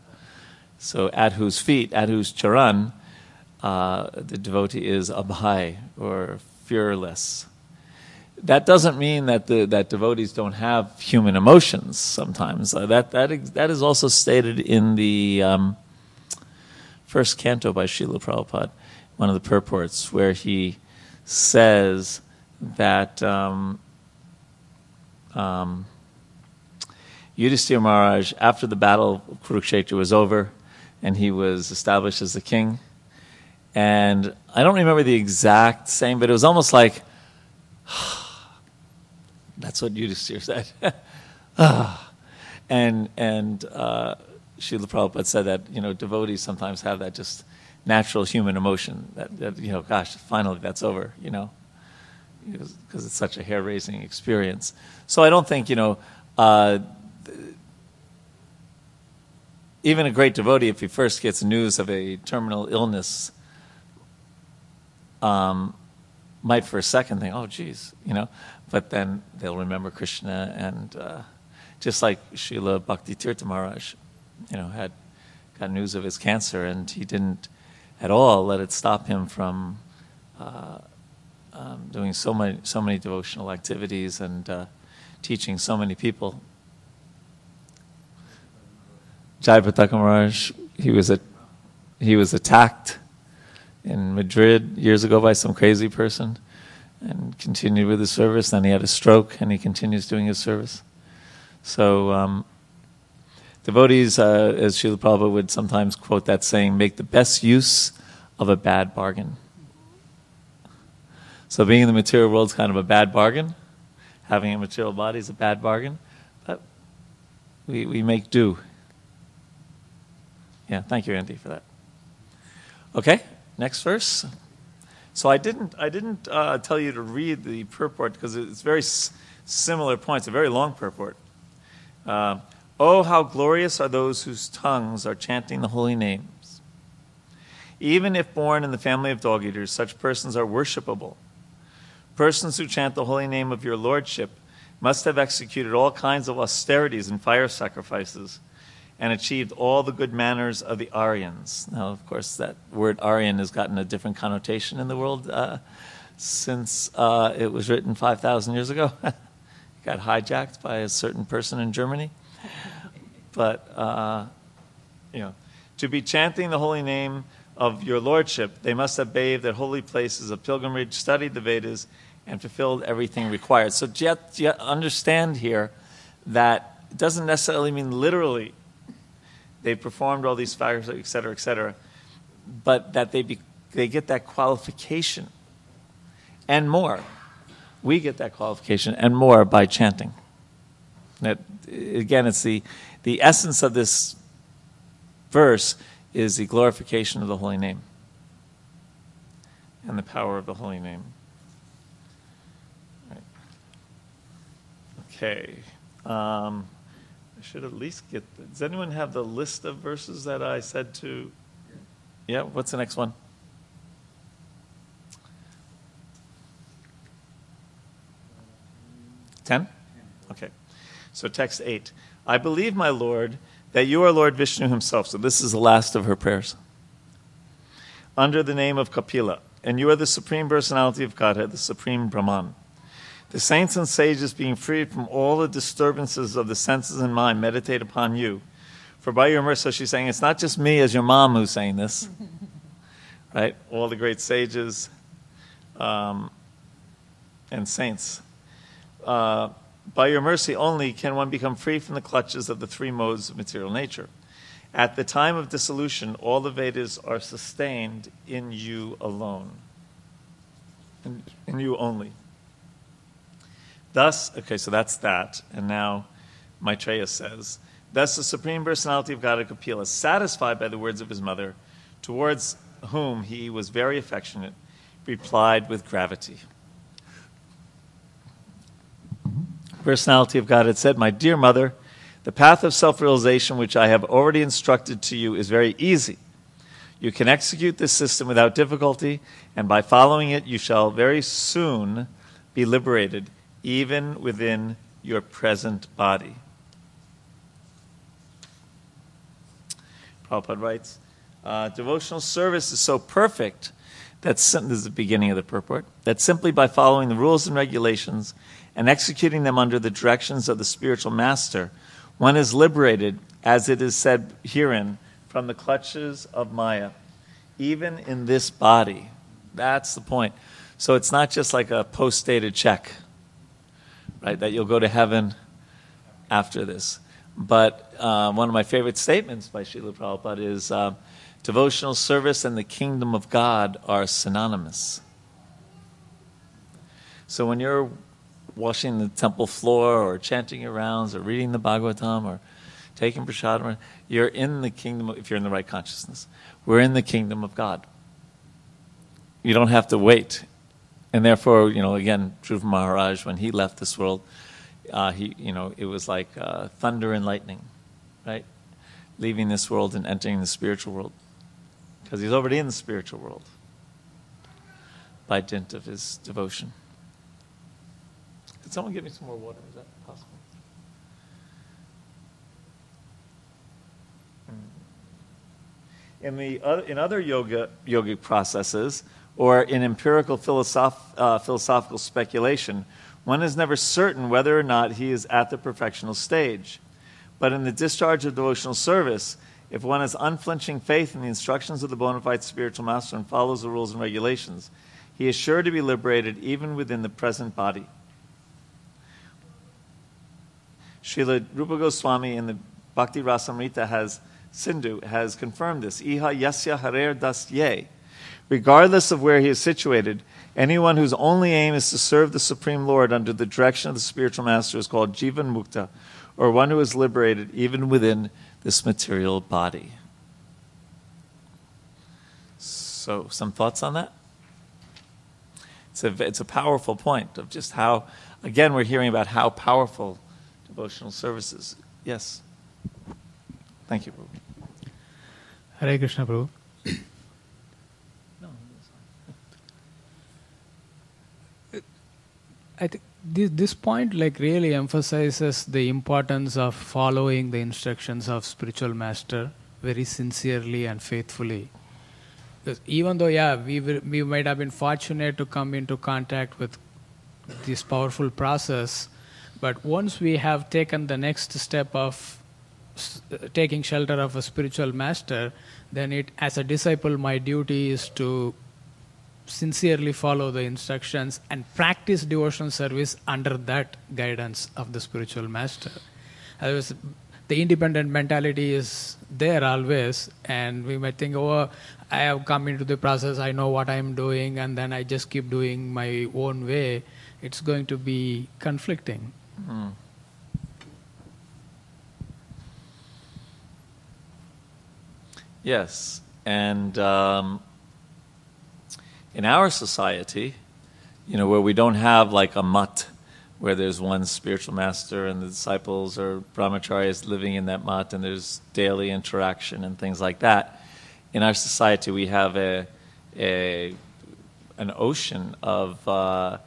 So at whose feet, at whose Charan, uh, the devotee is abhai, or fearless. That doesn't mean that the that devotees don't have human emotions sometimes. Uh, that that that is also stated in the um, first canto by Srila Prabhupada, one of the purports, where he says that um, um, Yudhisthira Maharaj, after the battle of Kurukshetra was over, and he was established as the king, and I don't remember the exact saying, but it was almost like, that's what Yudhisthira said. ah. And and uh, Srila Prabhupada said that, you know, devotees sometimes have that just natural human emotion that, that you know, gosh, finally that's over, you know, because it's such a hair-raising experience. So I don't think, you know, uh, even a great devotee, if he first gets news of a terminal illness, um, might for a second think, oh, geez, you know, but then they'll remember Krishna, and uh, just like Srila Bhakti Tirta Maharaj, you know, had got news of his cancer, and he didn't at all let it stop him from uh, um, doing so many, so many devotional activities and uh, teaching so many people. Jayapataka Maharaj, he was a, he was attacked in Madrid years ago by some crazy person, and continued with his service. Then he had a stroke, and he continues doing his service. So um, devotees, uh, as Srila Prabhupada would sometimes quote that saying, make the best use of a bad bargain. So being in the material world is kind of a bad bargain. Having a material body is a bad bargain. But we, we make do. Yeah, thank you, Andy, for that. Okay. Next verse. So I didn't I didn't uh, tell you to read the purport because it's very s- similar points, a very long purport. Uh, oh, how glorious are those whose tongues are chanting the holy names. Even if born in the family of dog-eaters, such persons are worshipable. Persons who chant the holy name of your lordship must have executed all kinds of austerities and fire sacrifices, and achieved all the good manners of the Aryans. Now, of course, that word Aryan has gotten a different connotation in the world uh, since uh, it was written five thousand years ago. It got hijacked by a certain person in Germany. But, uh, you know, to be chanting the holy name of your lordship, they must have bathed at holy places of pilgrimage, studied the Vedas, and fulfilled everything required. So do you, do you understand here that it doesn't necessarily mean literally they performed all these fires, et cetera, et cetera, but that they be, they get that qualification and more. We get that qualification and more by chanting. That, again, it's the, the essence of this verse is the glorification of the holy name and the power of the holy name. Right. Okay. Um, should at least get the, does anyone have the list of verses that I said to? Yeah, what's the next one? Ten? Okay. So text eight. I believe, my Lord, that you are Lord Vishnu himself. So this is the last of her prayers. Under the name of Kapila. And you are the Supreme Personality of Godhead, the Supreme Brahman. The saints and sages, being freed from all the disturbances of the senses and mind, meditate upon you. For by your mercy, she's saying, it's not just me as your mom who's saying this. Right? All the great sages um, and saints. Uh, by your mercy only can one become free from the clutches of the three modes of material nature. At the time of dissolution, all the Vedas are sustained in you alone. In, in you only. Thus, okay, so that's that. And now Maitreya says, thus the Supreme Personality of Godhead Kapila is satisfied by the words of his mother, towards whom he was very affectionate, replied with gravity. Personality of Godhead said, my dear mother, the path of self-realization which I have already instructed to you is very easy. You can execute this system without difficulty, and by following it you shall very soon be liberated, even within your present body. Prabhupada writes, uh, devotional service is so perfect that, sim- this is the beginning of the purport, that simply by following the rules and regulations and executing them under the directions of the spiritual master, one is liberated, as it is said herein, from the clutches of Maya, even in this body. That's the point. So it's not just like a post-dated check, right, that you'll go to heaven after this. But uh, one of my favorite statements by Srila Prabhupada is, uh, devotional service and the kingdom of God are synonymous. So when you're washing the temple floor or chanting your rounds or reading the Bhagavatam or taking prasadam, you're in the kingdom, of, if you're in the right consciousness, we're in the kingdom of God. You don't have to wait. And therefore, you know, again, Dhruva Maharaj, when he left this world, uh, he, you know, it was like uh, thunder and lightning, right? Leaving this world and entering the spiritual world. Because he's already in the spiritual world by dint of his devotion. Could someone give me some more water? Is that possible? In the other, in other yoga yogic processes, or in empirical philosoph, uh, philosophical speculation, one is never certain whether or not he is at the perfectional stage. But in the discharge of devotional service, if one has unflinching faith in the instructions of the bona fide spiritual master and follows the rules and regulations, he is sure to be liberated even within the present body. Srila Rupa Goswami in the Bhakti Rasamrita has, Sindhu has confirmed this. Iha yasya harer das ye. Regardless of where he is situated, anyone whose only aim is to serve the Supreme Lord under the direction of the spiritual master is called Jivan Mukta, or one who is liberated even within this material body. So, some thoughts on that? It's a, it's a powerful point of just how, again, we're hearing about how powerful devotional service is. Yes. Thank you, Prabhu. Hare Krishna, Prabhu. I think this, this point like really emphasizes the importance of following the instructions of spiritual master very sincerely and faithfully. Because even though, yeah, we will, we might have been fortunate to come into contact with this powerful process, but once we have taken the next step of taking shelter of a spiritual master, then it, as a disciple, my duty is to sincerely follow the instructions and practice devotional service under that guidance of the spiritual master. Otherwise, the independent mentality is there always, and we might think, oh, I have come into the process, I know what I am doing, and then I just keep doing my own way. It's going to be conflicting. Mm. Yes, and um, in our society, you know, where we don't have like a mat, where there's one spiritual master and the disciples or brahmacharyas living in that mat, and there's daily interaction and things like that. In our society, we have a, a an ocean of uh,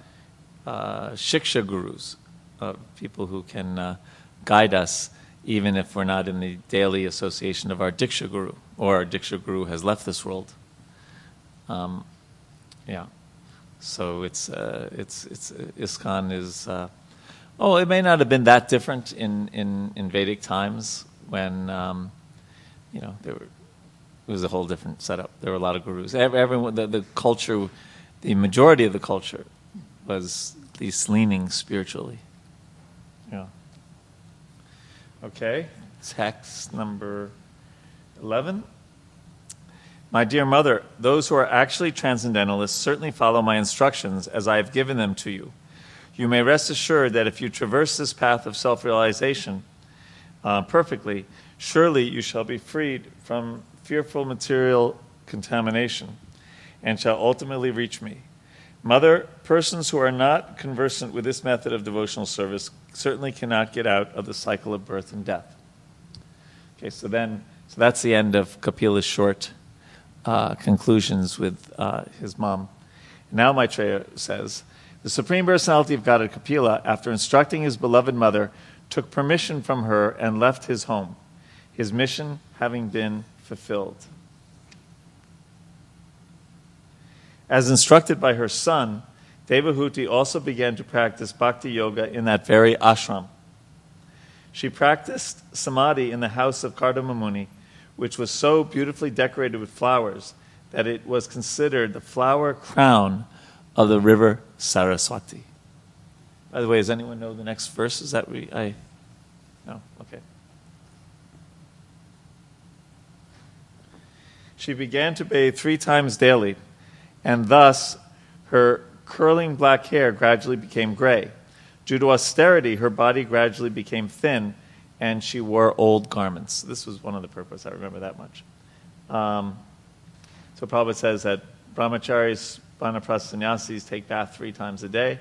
uh, shiksha gurus, uh, people who can uh, guide us, even if we're not in the daily association of our Diksha Guru, or our Diksha Guru has left this world. Um, yeah. So it's, uh, it's, it's, ISKCON is, uh, oh, it may not have been that different in, in, in Vedic times when, um, you know, there were, it was a whole different setup. There were a lot of gurus. Everyone, the, the culture, the majority of the culture was at least leaning spiritually. Yeah. Okay, text number eleven. My dear mother, those who are actually transcendentalists certainly follow my instructions as I have given them to you. You may rest assured that if you traverse this path of self-realization uh, perfectly, surely you shall be freed from fearful material contamination and shall ultimately reach me. Mother, persons who are not conversant with this method of devotional service certainly cannot get out of the cycle of birth and death. Okay, so then, so that's the end of Kapila's short uh, conclusions with uh, his mom. Now Maitreya says, The Supreme Personality of Godhead Kapila, after instructing his beloved mother, took permission from her and left his home, his mission having been fulfilled. As instructed by her son, Devahuti also began to practice bhakti yoga in that very ashram. She practiced samadhi in the house of Kardamamuni, which was so beautifully decorated with flowers that it was considered the flower crown of the river Saraswati. By the way, does anyone know the next verse? Is that we? I no. Okay. She began to bathe three times daily, and thus her curling black hair gradually became gray. Due to austerity, her body gradually became thin, and she wore old garments. This was one of the purposes. I remember that much. Um, so Prabhupada says that brahmacharis, vanaprastha sannyasis take bath three times a day.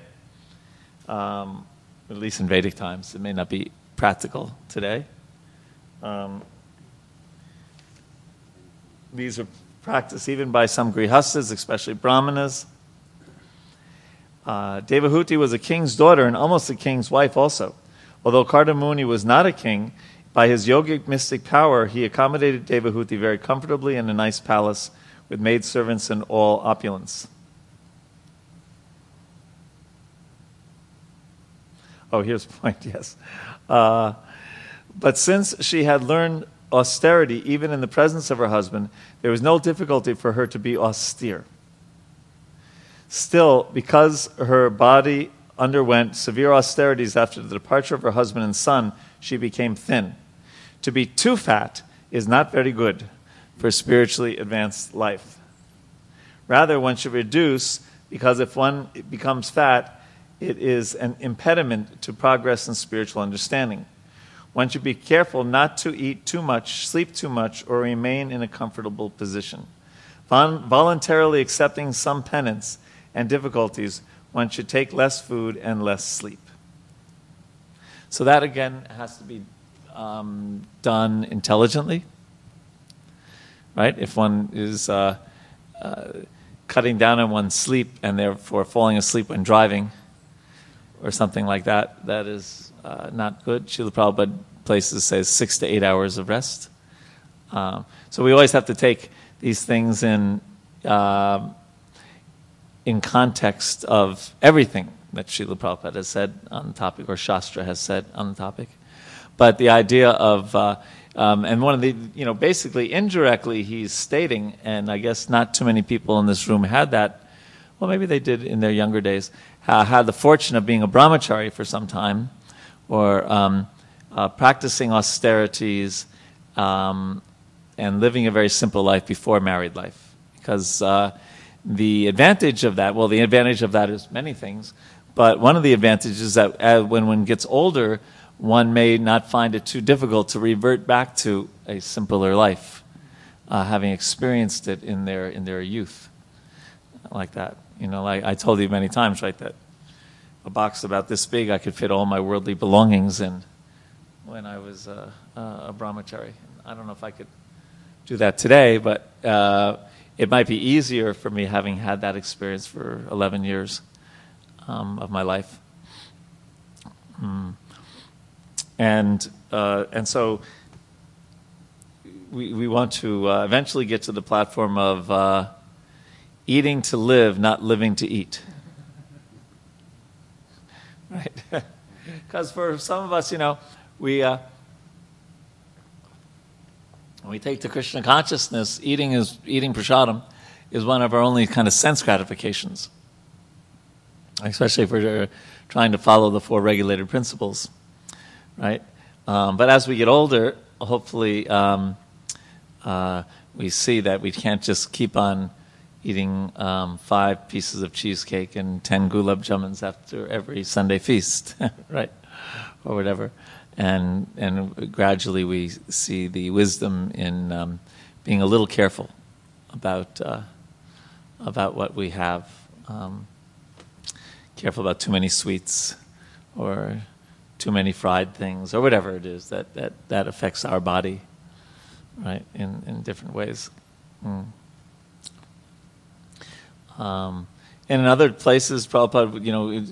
Um, at least in Vedic times. It may not be practical today. Um, these are practiced even by some grihastas, especially brahmanas. Uh, Devahuti was a king's daughter and almost a king's wife also. Although Kardamuni was not a king, by his yogic mystic power, he accommodated Devahuti very comfortably in a nice palace with maidservants and all opulence. Oh, here's the point, yes. Uh, but since she had learned austerity, even in the presence of her husband, there was no difficulty for her to be austere. Still, because her body underwent severe austerities after the departure of her husband and son, she became thin. To be too fat is not very good for spiritually advanced life. Rather, one should reduce, because if one becomes fat, it is an impediment to progress in spiritual understanding. One should be careful not to eat too much, sleep too much, or remain in a comfortable position. Voluntarily accepting some penance and difficulties, one should take less food and less sleep. So that, again, has to be um, done intelligently, right? If one is uh, uh, cutting down on one's sleep and therefore falling asleep when driving, or something like that, that is uh, not good. Srila Prabhupada places says six to eight hours of rest. Um, so we always have to take these things in uh, in context of everything that Srila Prabhupada has said on the topic, or Shastra has said on the topic. But the idea of, uh, um, and one of the, you know, basically indirectly he's stating, and I guess not too many people in this room had that, well, maybe they did in their younger days, uh, had the fortune of being a brahmachari for some time, or um, uh, practicing austerities um, and living a very simple life before married life. Because uh, the advantage of that, well, the advantage of that is many things, but one of the advantages is that uh, when one gets older, one may not find it too difficult to revert back to a simpler life, uh, having experienced it in their in their youth, like that. You know, like I told you many times, right, that a box about this big I could fit all my worldly belongings in when I was uh, uh, a brahmachari. I don't know if I could do that today, but uh, it might be easier for me having had that experience for eleven years um, of my life. Mm. And uh, and so we, we want to uh, eventually get to the platform of uh, eating to live, not living to eat. Right? Because for some of us, you know, we uh, when we take to Krishna consciousness, eating is eating prasadam is one of our only kind of sense gratifications, especially if we're trying to follow the four regulated principles, right? Um, but as we get older, hopefully um, uh, we see that we can't just keep on eating um, five pieces of cheesecake and ten gulab jamuns after every Sunday feast, right, or whatever. And and gradually we see the wisdom in um, being a little careful about uh, about what we have, um, careful about too many sweets or too many fried things or whatever it is that that, that affects our body, right, in, in different ways. Mm. Um, And in other places, Prabhupada, you know,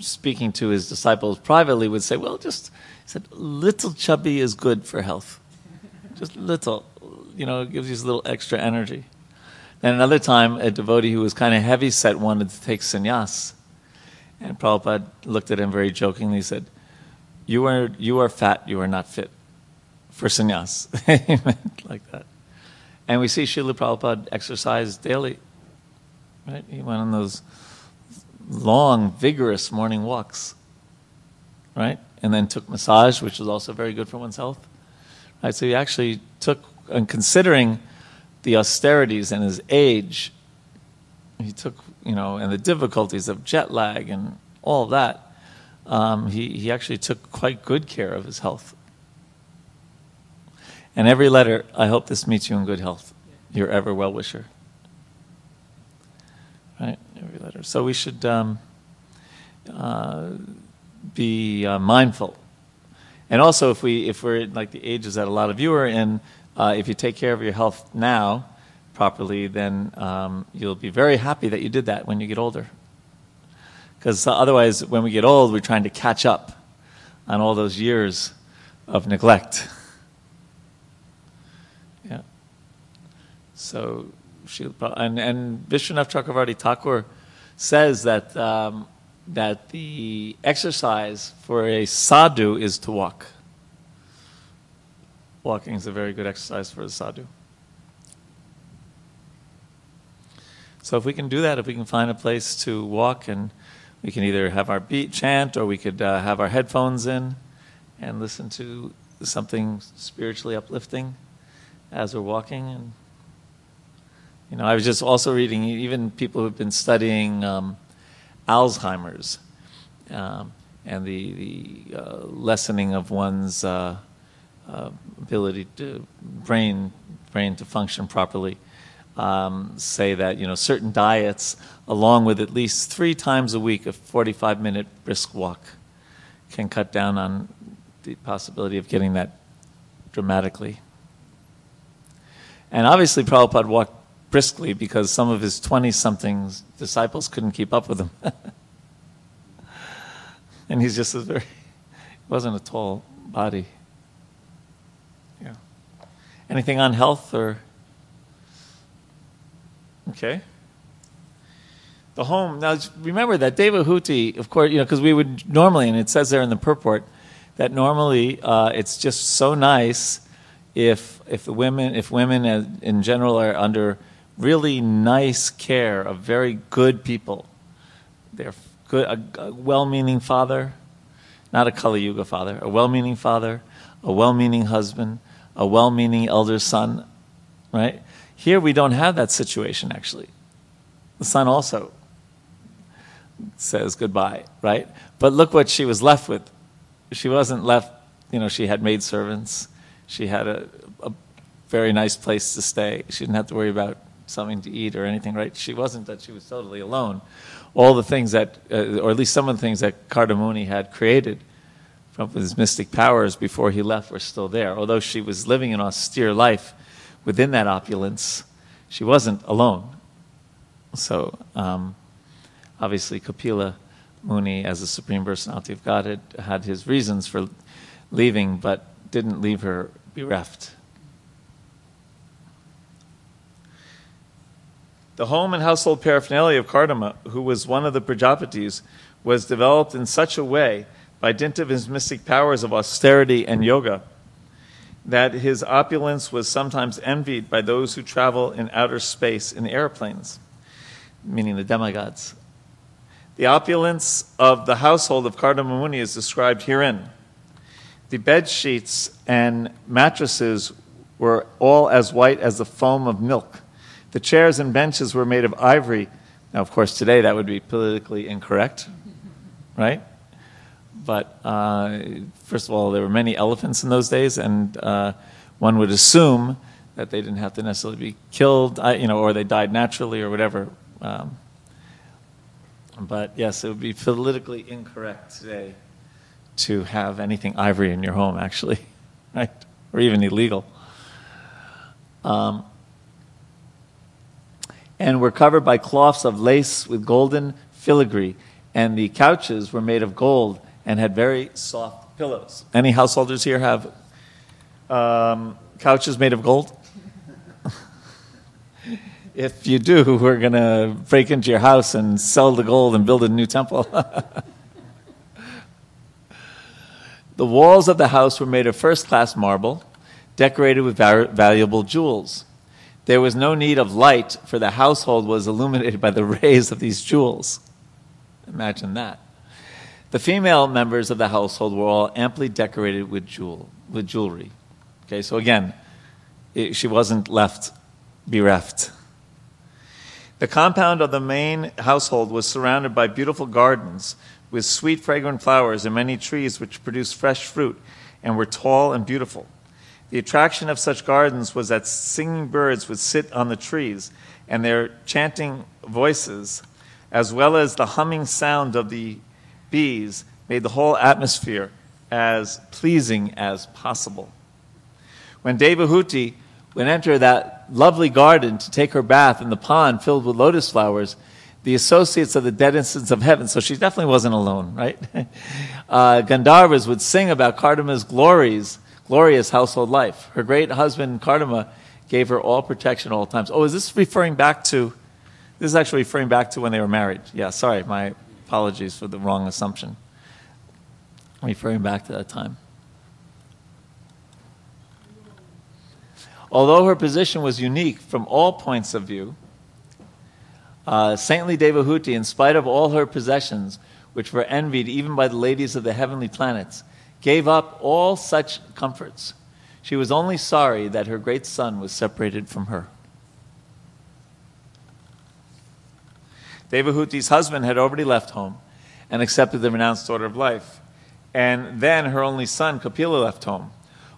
speaking to his disciples privately, would say, well, just, he said, little chubby is good for health. Just little, you know, it gives you this little extra energy. And another time, a devotee who was kind of heavy-set wanted to take sannyas. And Prabhupada looked at him very jokingly. He said, you are, you are fat, you are not fit for sannyas. Like that. And we see Srila Prabhupada exercise daily. Right? He went on those long, vigorous morning walks. Right? And then took massage, which is also very good for one's health. Right? So he actually took, and considering the austerities and his age, he took, you know, and the difficulties of jet lag and all that, um, he, he actually took quite good care of his health. And every letter, I hope this meets you in good health, your ever well-wisher. Right, every letter. So we should um, uh, be uh, mindful. And also, if, we, if we're in like the ages that a lot of you are in, Uh, if you take care of your health now properly, then um, you'll be very happy that you did that when you get older. Because uh, otherwise, when we get old, we're trying to catch up on all those years of neglect. Yeah. So, she, and, and Vishwanath Chakravarti Thakur says that, um, that the exercise for a sadhu is to walk. Walking is a very good exercise for the sadhu. So if we can do that, if we can find a place to walk, and we can either have our beat chant, or we could uh, have our headphones in and listen to something spiritually uplifting as we're walking. And you know, I was just also reading, even people who've been studying um, Alzheimer's um, and the, the uh, lessening of one's Uh, Uh, ability to brain brain to function properly, um, say that you know certain diets, along with at least three times a week a forty-five minute brisk walk, can cut down on the possibility of getting that dramatically. And obviously Prabhupada walked briskly because some of his twenty-somethings disciples couldn't keep up with him. And he's just a very, he wasn't a tall body. Anything on health or? Okay. The home. Now remember that Devahuti, of course, you know, because we would normally, and it says there in the purport, that normally uh, it's just so nice if if the women, if women in general are under really nice care of very good people. They're good, a, a well-meaning father, not a Kali Yuga father, a well-meaning father, a well-meaning husband, a well-meaning elder son, right? Here we don't have that situation, actually. The son also says goodbye, right? But look what she was left with. She wasn't left, you know, she had maidservants. She had a, a very nice place to stay. She didn't have to worry about something to eat or anything, right? She wasn't that she was totally alone. All the things that, uh, or at least some of the things that Kardamamuni had created up with his mystic powers before he left were still there. Although she was living an austere life within that opulence, she wasn't alone. So, um, obviously, Kapila Muni, as the Supreme Personality of Godhead, had his reasons for leaving, but didn't leave her bereft. The home and household paraphernalia of Kardama, who was one of the Prajapatis, was developed in such a way by dint of his mystic powers of austerity and yoga, that his opulence was sometimes envied by those who travel in outer space in airplanes, meaning the demigods. The opulence of the household of Kardamamuni is described herein. The bed sheets and mattresses were all as white as the foam of milk. The chairs and benches were made of ivory. Now, of course, today that would be politically incorrect, right? But uh, first of all, there were many elephants in those days, and uh, one would assume that they didn't have to necessarily be killed, you know, or they died naturally or whatever. Um, but yes, it would be politically incorrect today to have anything ivory in your home, actually, right? Or even illegal. Um, and were covered by cloths of lace with golden filigree, and the couches were made of gold and had very soft pillows. Any householders here have um, couches made of gold? If you do, we're going to break into your house and sell the gold and build a new temple. The walls of the house were made of first-class marble, decorated with valuable jewels. There was no need of light, for the household was illuminated by the rays of these jewels. Imagine that. The female members of the household were all amply decorated with jewel, with jewelry. Okay, so again, it, she wasn't left bereft. The compound of the main household was surrounded by beautiful gardens with sweet, fragrant flowers and many trees which produced fresh fruit and were tall and beautiful. The attraction of such gardens was that singing birds would sit on the trees, and their chanting voices, as well as the humming sound of the bees, made the whole atmosphere as pleasing as possible. When Devahuti would enter that lovely garden to take her bath in the pond filled with lotus flowers, the associates of the dead instants of heaven, so she definitely wasn't alone, right? uh, Gandharvas would sing about Kardama's glories, glorious household life. Her great husband, Kardama, gave her all protection at all times. Oh, is this referring back to, this is actually referring back to when they were married. Yeah, sorry, my apologies for the wrong assumption. Referring back to that time. Although her position was unique from all points of view, Uh, saintly Devahuti, in spite of all her possessions, which were envied even by the ladies of the heavenly planets, gave up all such comforts. She was only sorry that her great son was separated from her. Devahuti's husband had already left home and accepted the renounced order of life. And then her only son, Kapila, left home.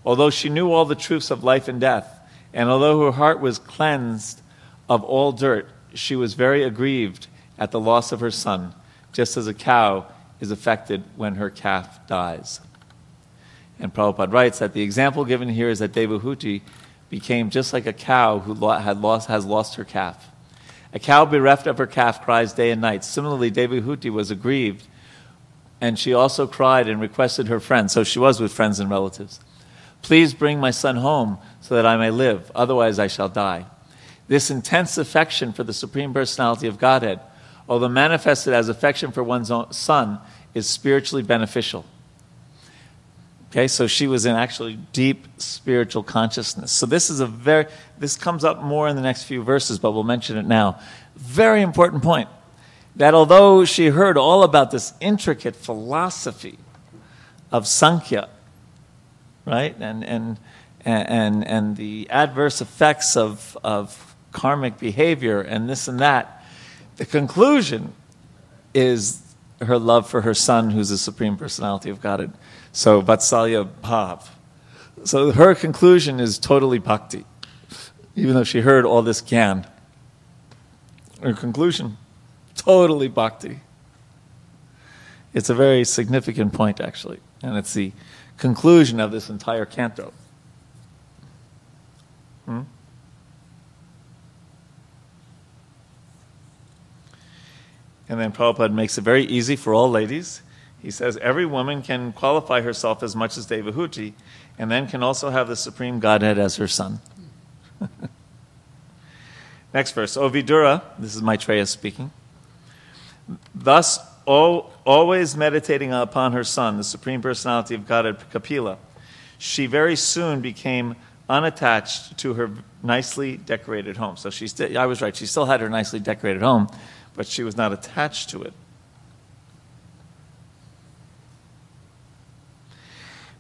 Although she knew all the truths of life and death, and although her heart was cleansed of all dirt, she was very aggrieved at the loss of her son, just as a cow is affected when her calf dies. And Prabhupada writes that the example given here is that Devahuti became just like a cow who had lost, has lost her calf. A cow bereft of her calf cries day and night. Similarly, Devahuti was aggrieved, and she also cried and requested her friends, so she was with friends and relatives, "Please bring my son home so that I may live, otherwise I shall die." This intense affection for the Supreme Personality of Godhead, although manifested as affection for one's own son, is spiritually beneficial. Okay, so she was in actually deep spiritual consciousness. So this is a very, this comes up more in the next few verses, but we'll mention it now. Very important point, that although she heard all about this intricate philosophy of Sankhya, right, and and and and the adverse effects of of karmic behavior and this and that, the conclusion is her love for her son, who's the Supreme Personality of Godhead. So Vatsalya Bhav. So her conclusion is totally bhakti. Even though she heard all this gyan, her conclusion, totally bhakti. It's a very significant point, actually. And it's the conclusion of this entire canto. Hmm? And then Prabhupada makes it very easy for all ladies. He says, every woman can qualify herself as much as Devahuti, and then can also have the Supreme Godhead as her son. Next verse. O Vidura, this is Maitreya speaking. Thus, o, always meditating upon her son, the Supreme Personality of Godhead, Kapila, she very soon became unattached to her nicely decorated home. So she st- I was right, she still had her nicely decorated home, but she was not attached to it.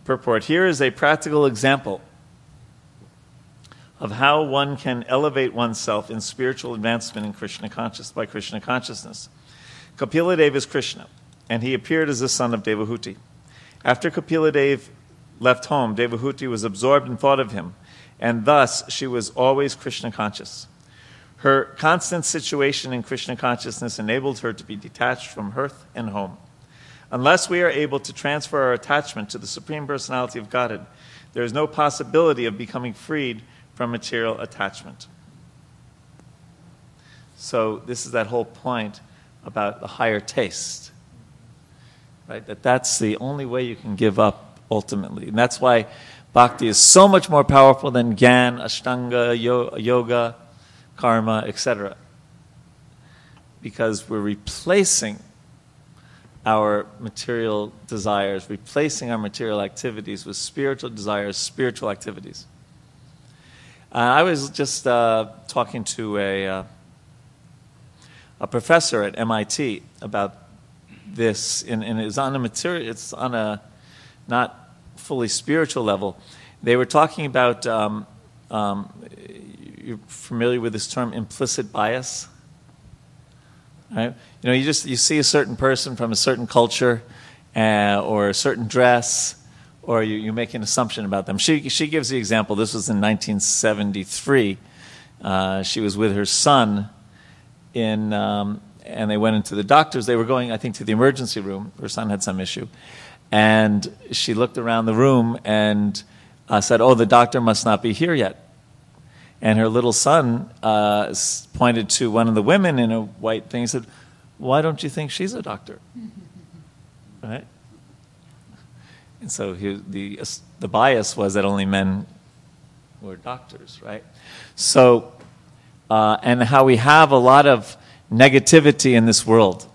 Purport. Here is a practical example of how one can elevate oneself in spiritual advancement in Krishna consciousness by Krishna consciousness. Kapila Dev is Krishna, and he appeared as the son of Devahuti. After Kapila Dev left home, Devahuti was absorbed in thought of him, and thus she was always Krishna conscious. Her constant situation in Krishna consciousness enabled her to be detached from hearth and home. Unless we are able to transfer our attachment to the Supreme Personality of Godhead, there is no possibility of becoming freed from material attachment. So this is that whole point about the higher taste, right? That that's the only way you can give up ultimately. And that's why bhakti is so much more powerful than gyan, ashtanga, yo- yoga, karma, et cetera. Because we're replacing our material desires, replacing our material activities with spiritual desires, spiritual activities. Uh, I was just uh, talking to a uh, a professor at M I T about this, and, and it's on a material, it's on a not fully spiritual level. They were talking about um, um, you're familiar with this term, implicit bias, right? You know, you just you see a certain person from a certain culture, uh, or a certain dress, or you, you make an assumption about them. She she gives the example. This was in nineteen seventy-three. Uh, she was with her son, in um, and they went into the doctor's. They were going, I think, to the emergency room. Her son had some issue, and she looked around the room and uh, said, "Oh, the doctor must not be here yet." And her little son uh, pointed to one of the women in a white thing and said, "Why don't you think she's a doctor?" Right? And so he, the the bias was that only men were doctors, right? So, uh, and how we have a lot of negativity in this world.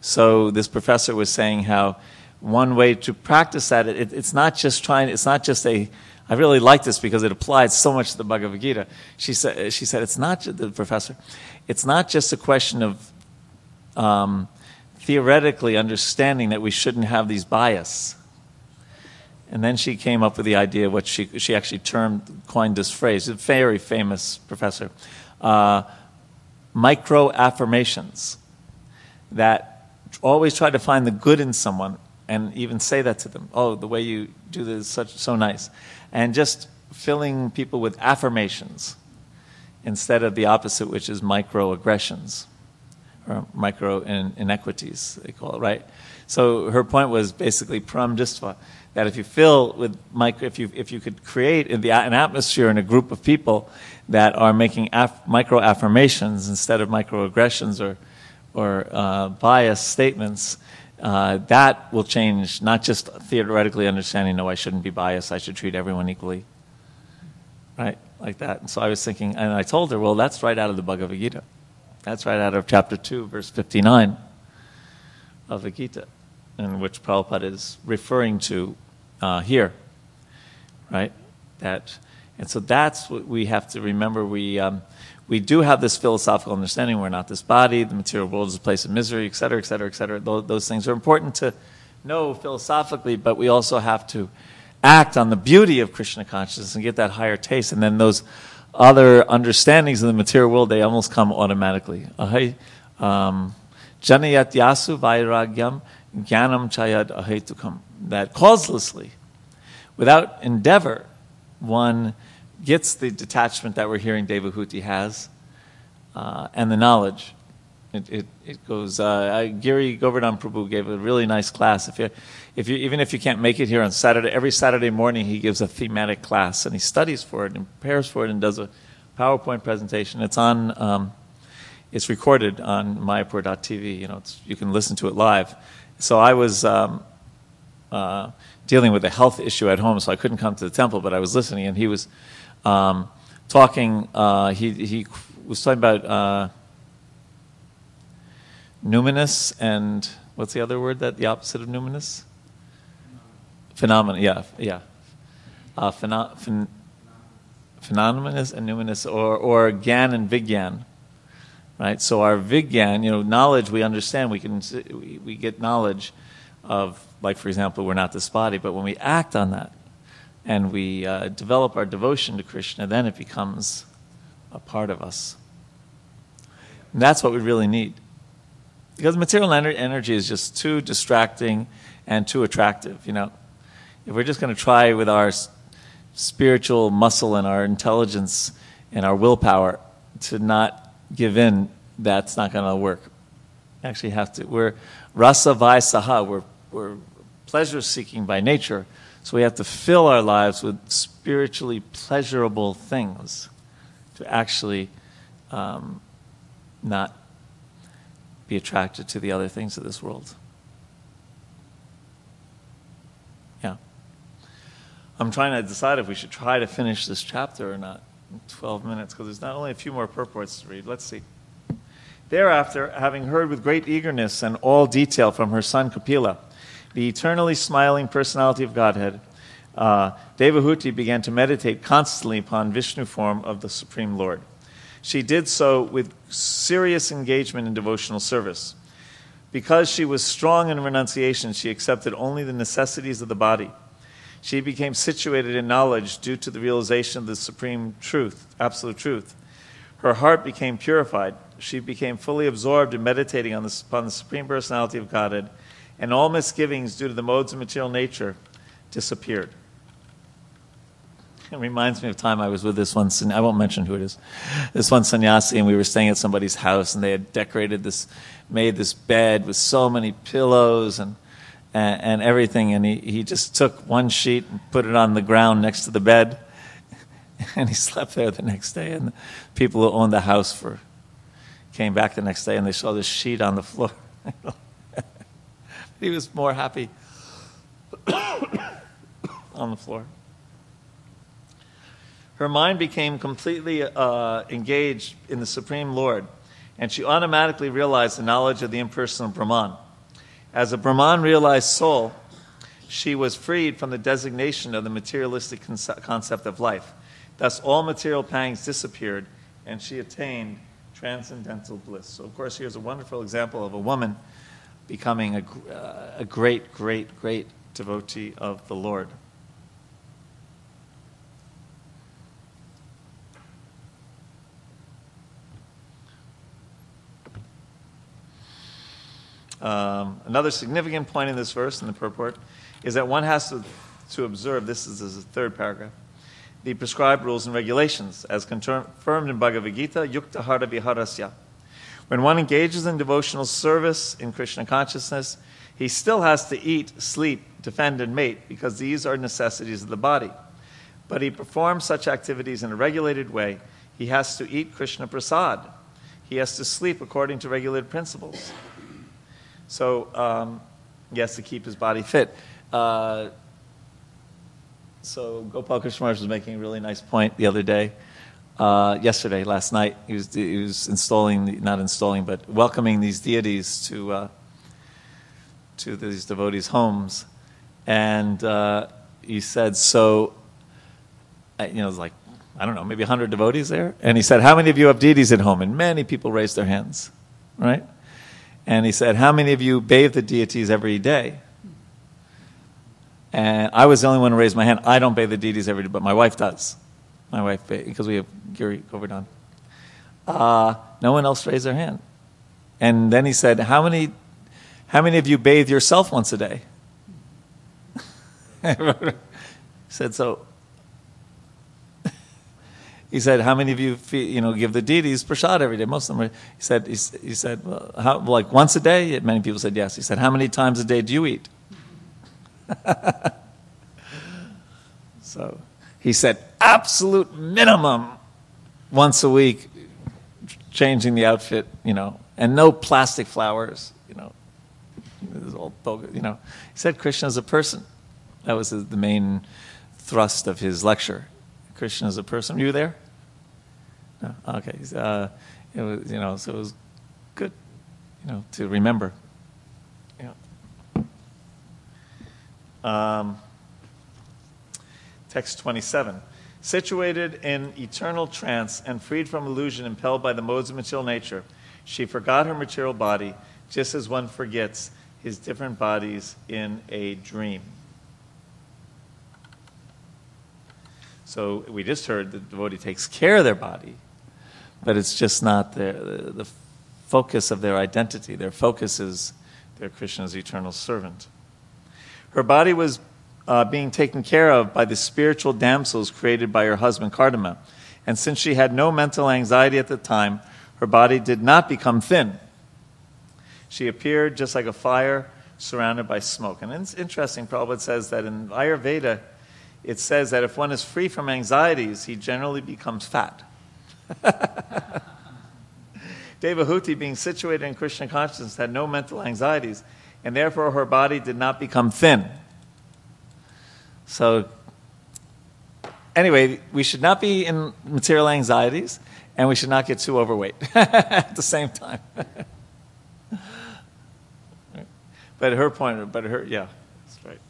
So this professor was saying how one way to practice that, it, it's not just trying, it's not just a, I really like this because it applies so much to the Bhagavad Gita. She said, she said it's not, the professor, it's not just a question of um, theoretically understanding that we shouldn't have these bias. And then she came up with the idea, what she she actually termed, coined this phrase, a very famous professor, uh, micro-affirmations, that always try to find the good in someone and even say that to them. Oh, the way you do this is such, so nice. And just filling people with affirmations instead of the opposite, which is microaggressions or micro-inequities, they call it, right? So her point was basically pramdhistva, that if you fill with micro, if you if you could create in the, an atmosphere in a group of people that are making af, micro affirmations instead of microaggressions or or uh, biased statements, uh, that will change not just theoretically understanding. No, I shouldn't be biased. I should treat everyone equally, right? Like that. And so I was thinking, and I told her, well, that's right out of the Bhagavad Gita. That's right out of chapter two, verse fifty-nine of the Gita, in which Prabhupada is referring to. Uh, here, right? That, and so that's what we have to remember. We um, we do have this philosophical understanding. We're not this body. The material world is a place of misery, et cetera, et cetera, et cetera. Those, those things are important to know philosophically, but we also have to act on the beauty of Krishna consciousness and get that higher taste. And then those other understandings of the material world, they almost come automatically. Janayat yasu vairagyam jnanam chayad ahetukam. That causelessly, without endeavor, one gets the detachment that we're hearing Devahuti has, uh, and the knowledge. It it, it goes. Uh, Giri Govardhan Prabhu gave a really nice class. If you, if you even if you can't make it here on Saturday, every Saturday morning he gives a thematic class, and he studies for it and prepares for it and does a PowerPoint presentation. It's on. Um, it's recorded on mayapur dot t v. You know, it's, you can listen to it live. So I was. Um, Uh, dealing with a health issue at home, so I couldn't come to the temple, but I was listening, and he was um, talking, uh, he, he was talking about uh, numinous and, what's the other word, that the opposite of numinous? Phenomenon, yeah, yeah. Uh, pheno- phen- phenomenon and numinous, or, or gyan and vigyan, right? So our vigyan, you know, knowledge, we understand, we can, we, we get knowledge of, like, for example, we're not this body, but when we act on that and we uh, develop our devotion to Krishna, then it becomes a part of us. And that's what we really need. Because material energy is just too distracting and too attractive, you know. If we're just going to try with our spiritual muscle and our intelligence and our willpower to not give in, that's not going to work. Actually have to, we're rasa vai saha, we're, we're pleasure-seeking by nature, so we have to fill our lives with spiritually pleasurable things to actually um, not be attracted to the other things of this world. Yeah. I'm trying to decide if we should try to finish this chapter or not in twelve minutes, because there's not only a few more purports to read. Let's see. Thereafter, having heard with great eagerness and all detail from her son Kapila, the eternally smiling personality of Godhead, uh, Devahuti began to meditate constantly upon Vishnu form of the Supreme Lord. She did so with serious engagement in devotional service. Because she was strong in renunciation, she accepted only the necessities of the body. She became situated in knowledge due to the realization of the supreme truth, absolute truth. Her heart became purified. She became fully absorbed in meditating on the, upon the Supreme Personality of Godhead, and all misgivings due to the modes of material nature disappeared. It reminds me of time I was with this one, I won't mention who it is, this one sannyasi, and we were staying at somebody's house, and they had decorated this, made this bed with so many pillows and and, and everything, and he, he just took one sheet and put it on the ground next to the bed, and he slept there the next day, and the people who owned the house for came back the next day, and they saw this sheet on the floor. He was more happy on the floor. Her mind became completely uh, engaged in the Supreme Lord, and she automatically realized the knowledge of the impersonal Brahman. As a Brahman-realized soul, she was freed from the designation of the materialistic concept of life. Thus, all material pangs disappeared, and she attained transcendental bliss. So, of course, here's a wonderful example of a woman becoming a, uh, a great, great, great devotee of the Lord. Um, another significant point in this verse, in the purport, is that one has to, to observe, this is, this is the third paragraph, the prescribed rules and regulations, as confirmed in Bhagavad Gita, yukta hara viharasya. When one engages in devotional service in Krishna consciousness, he still has to eat, sleep, defend, and mate, because these are necessities of the body. But he performs such activities in a regulated way. He has to eat Krishna prasad. He has to sleep according to regulated principles. So, um, he has to keep his body fit. Uh, so, Gopal Krishna Maharaj was making a really nice point the other day. Uh, yesterday, last night, he was, he was installing, not installing, but welcoming these deities to uh, to these devotees' homes. And uh, he said, so, you know, it was like, I don't know, maybe a hundred devotees there? And he said, how many of you have deities at home? And many people raised their hands, right? And he said, how many of you bathe the deities every day? And I was the only one who raised my hand. I don't bathe the deities every day, but my wife does. My wife, because we have Giri Govardhan. Uh, no one else raised their hand. And then he said, how many how many of you bathe yourself once a day? He said, so. He said, how many of you, you know, give the deities prasad every day? Most of them. Are, he said, he, he said, well, how, like once a day? Many people said yes. He said, how many times a day do you eat? So he said, absolute minimum, once a week, changing the outfit, you know, and no plastic flowers, you know. This is all bogus, you know. He said Krishna is a person. That was the main thrust of his lecture. Krishna is a person. You were there? No? Okay. Uh, it was, you know, so it was good, you know, to remember. Yeah. Um, text twenty-seven. Situated in eternal trance and freed from illusion impelled by the modes of material nature, she forgot her material body, just as one forgets his different bodies in a dream. So we just heard the devotee takes care of their body, but it's just not their, the, the focus of their identity. Their focus is their Krishna's eternal servant. Her body was uh, being taken care of by the spiritual damsels created by her husband, Kardama. And since she had no mental anxiety at the time, her body did not become thin. She appeared just like a fire surrounded by smoke. And it's interesting, Prabhupada says that in Ayurveda, it says that if one is free from anxieties, he generally becomes fat. Devahuti, being situated in Krishna consciousness, had no mental anxieties, and therefore her body did not become thin. So, anyway, we should not be in material anxieties, and we should not get too overweight at the same time. But her point, but her, yeah, that's right.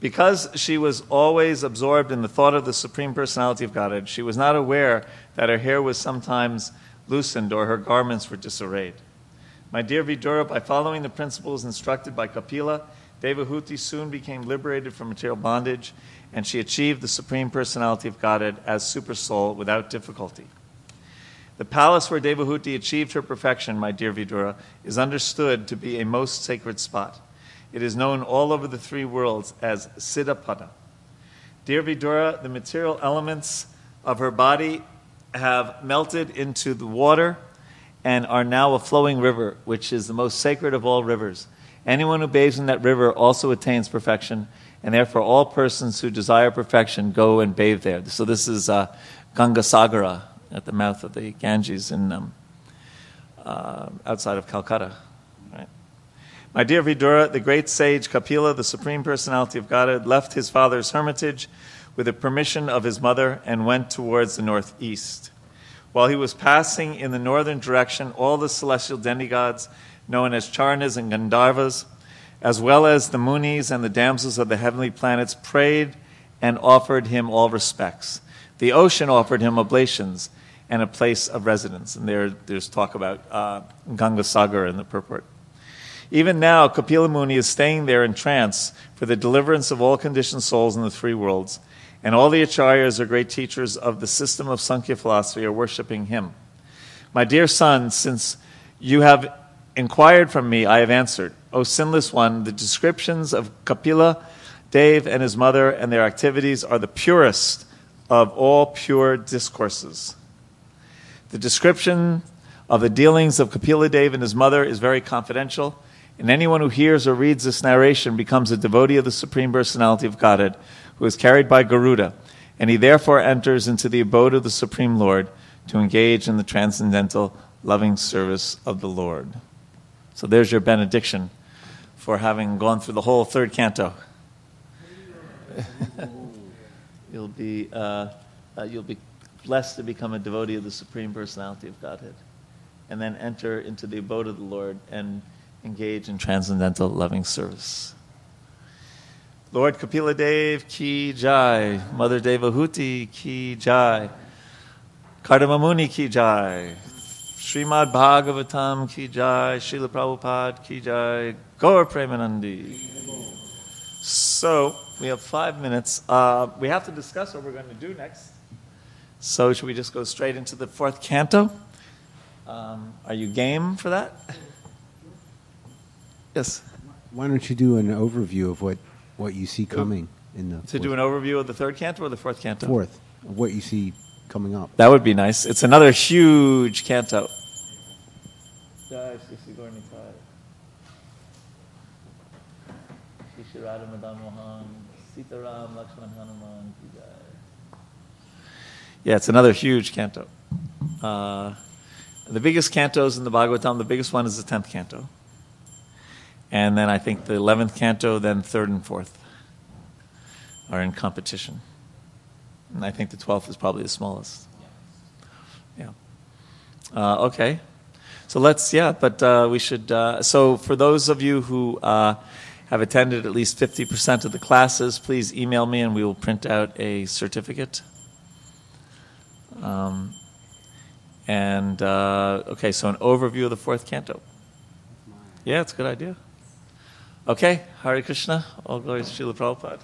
Because she was always absorbed in the thought of the Supreme Personality of Godhead, she was not aware that her hair was sometimes loosened or her garments were disarrayed. My dear Vidura, by following the principles instructed by Kapila, Devahuti soon became liberated from material bondage, and she achieved the Supreme Personality of Godhead as Supersoul without difficulty. The palace where Devahuti achieved her perfection, my dear Vidura, is understood to be a most sacred spot. It is known all over the three worlds as Siddhapada. Dear Vidura, the material elements of her body have melted into the water and are now a flowing river, which is the most sacred of all rivers. Anyone who bathes in that river also attains perfection, and therefore all persons who desire perfection go and bathe there. So this is uh, Ganga Sagara, at the mouth of the Ganges in, um, uh, outside of Calcutta. Right. My dear Vidura, the great sage Kapila, the Supreme Personality of Godhead, left his father's hermitage with the permission of his mother and went towards the northeast. While he was passing in the northern direction, all the celestial demigods, known as Charnas and Gandharvas, as well as the Munis and the damsels of the heavenly planets, prayed and offered him all respects. The ocean offered him oblations and a place of residence. And there, there's talk about uh, Ganga Sagara in the purport. Even now, Kapila Muni is staying there in trance for the deliverance of all conditioned souls in the three worlds, and all the acharyas or great teachers of the system of Sankhya philosophy are worshipping him. My dear son, since you have inquired from me, I have answered. O sinless one, the descriptions of Kapila, Dev, and his mother and their activities are the purest of all pure discourses. The description of the dealings of Kapila Dev and his mother is very confidential, and anyone who hears or reads this narration becomes a devotee of the Supreme Personality of Godhead, who is carried by Garuda, and he therefore enters into the abode of the Supreme Lord to engage in the transcendental loving service of the Lord. So there's your benediction for having gone through the whole third canto. You'll be uh, uh, you'll be blessed to become a devotee of the Supreme Personality of Godhead, and then enter into the abode of the Lord and engage in transcendental loving service. Lord Kapila Dev ki jai, Mother Devahuti ki jai, Kardamamuni ki jai, Srimad Bhagavatam ki jai, Srila Prabhupada ki jai, Gaur Premanandi. So we have five minutes. Uh, we have to discuss what we're going to do next. So should we just go straight into the fourth canto? Um, are you game for that? Yes. Why don't you do an overview of what, what you see coming in the? To fourth. Do an overview of the third canto or the fourth canto? Fourth. Of what you see coming up. That would be nice. It's another huge canto. Yeah, it's another huge canto. Uh, the biggest cantos in the Bhagavatam, the biggest one is the tenth canto. And then I think the eleventh canto, then third and fourth are in competition. And I think the twelfth is probably the smallest. Yeah. Uh, okay. So let's, yeah, but uh, we should, uh, so for those of you who... Uh, I've attended at least fifty percent of the classes. Please email me and we will print out a certificate. Um, and, uh, okay, so an overview of the fourth canto. Yeah, it's a good idea. Okay, Hare Krishna. All glories to Srila Prabhupada.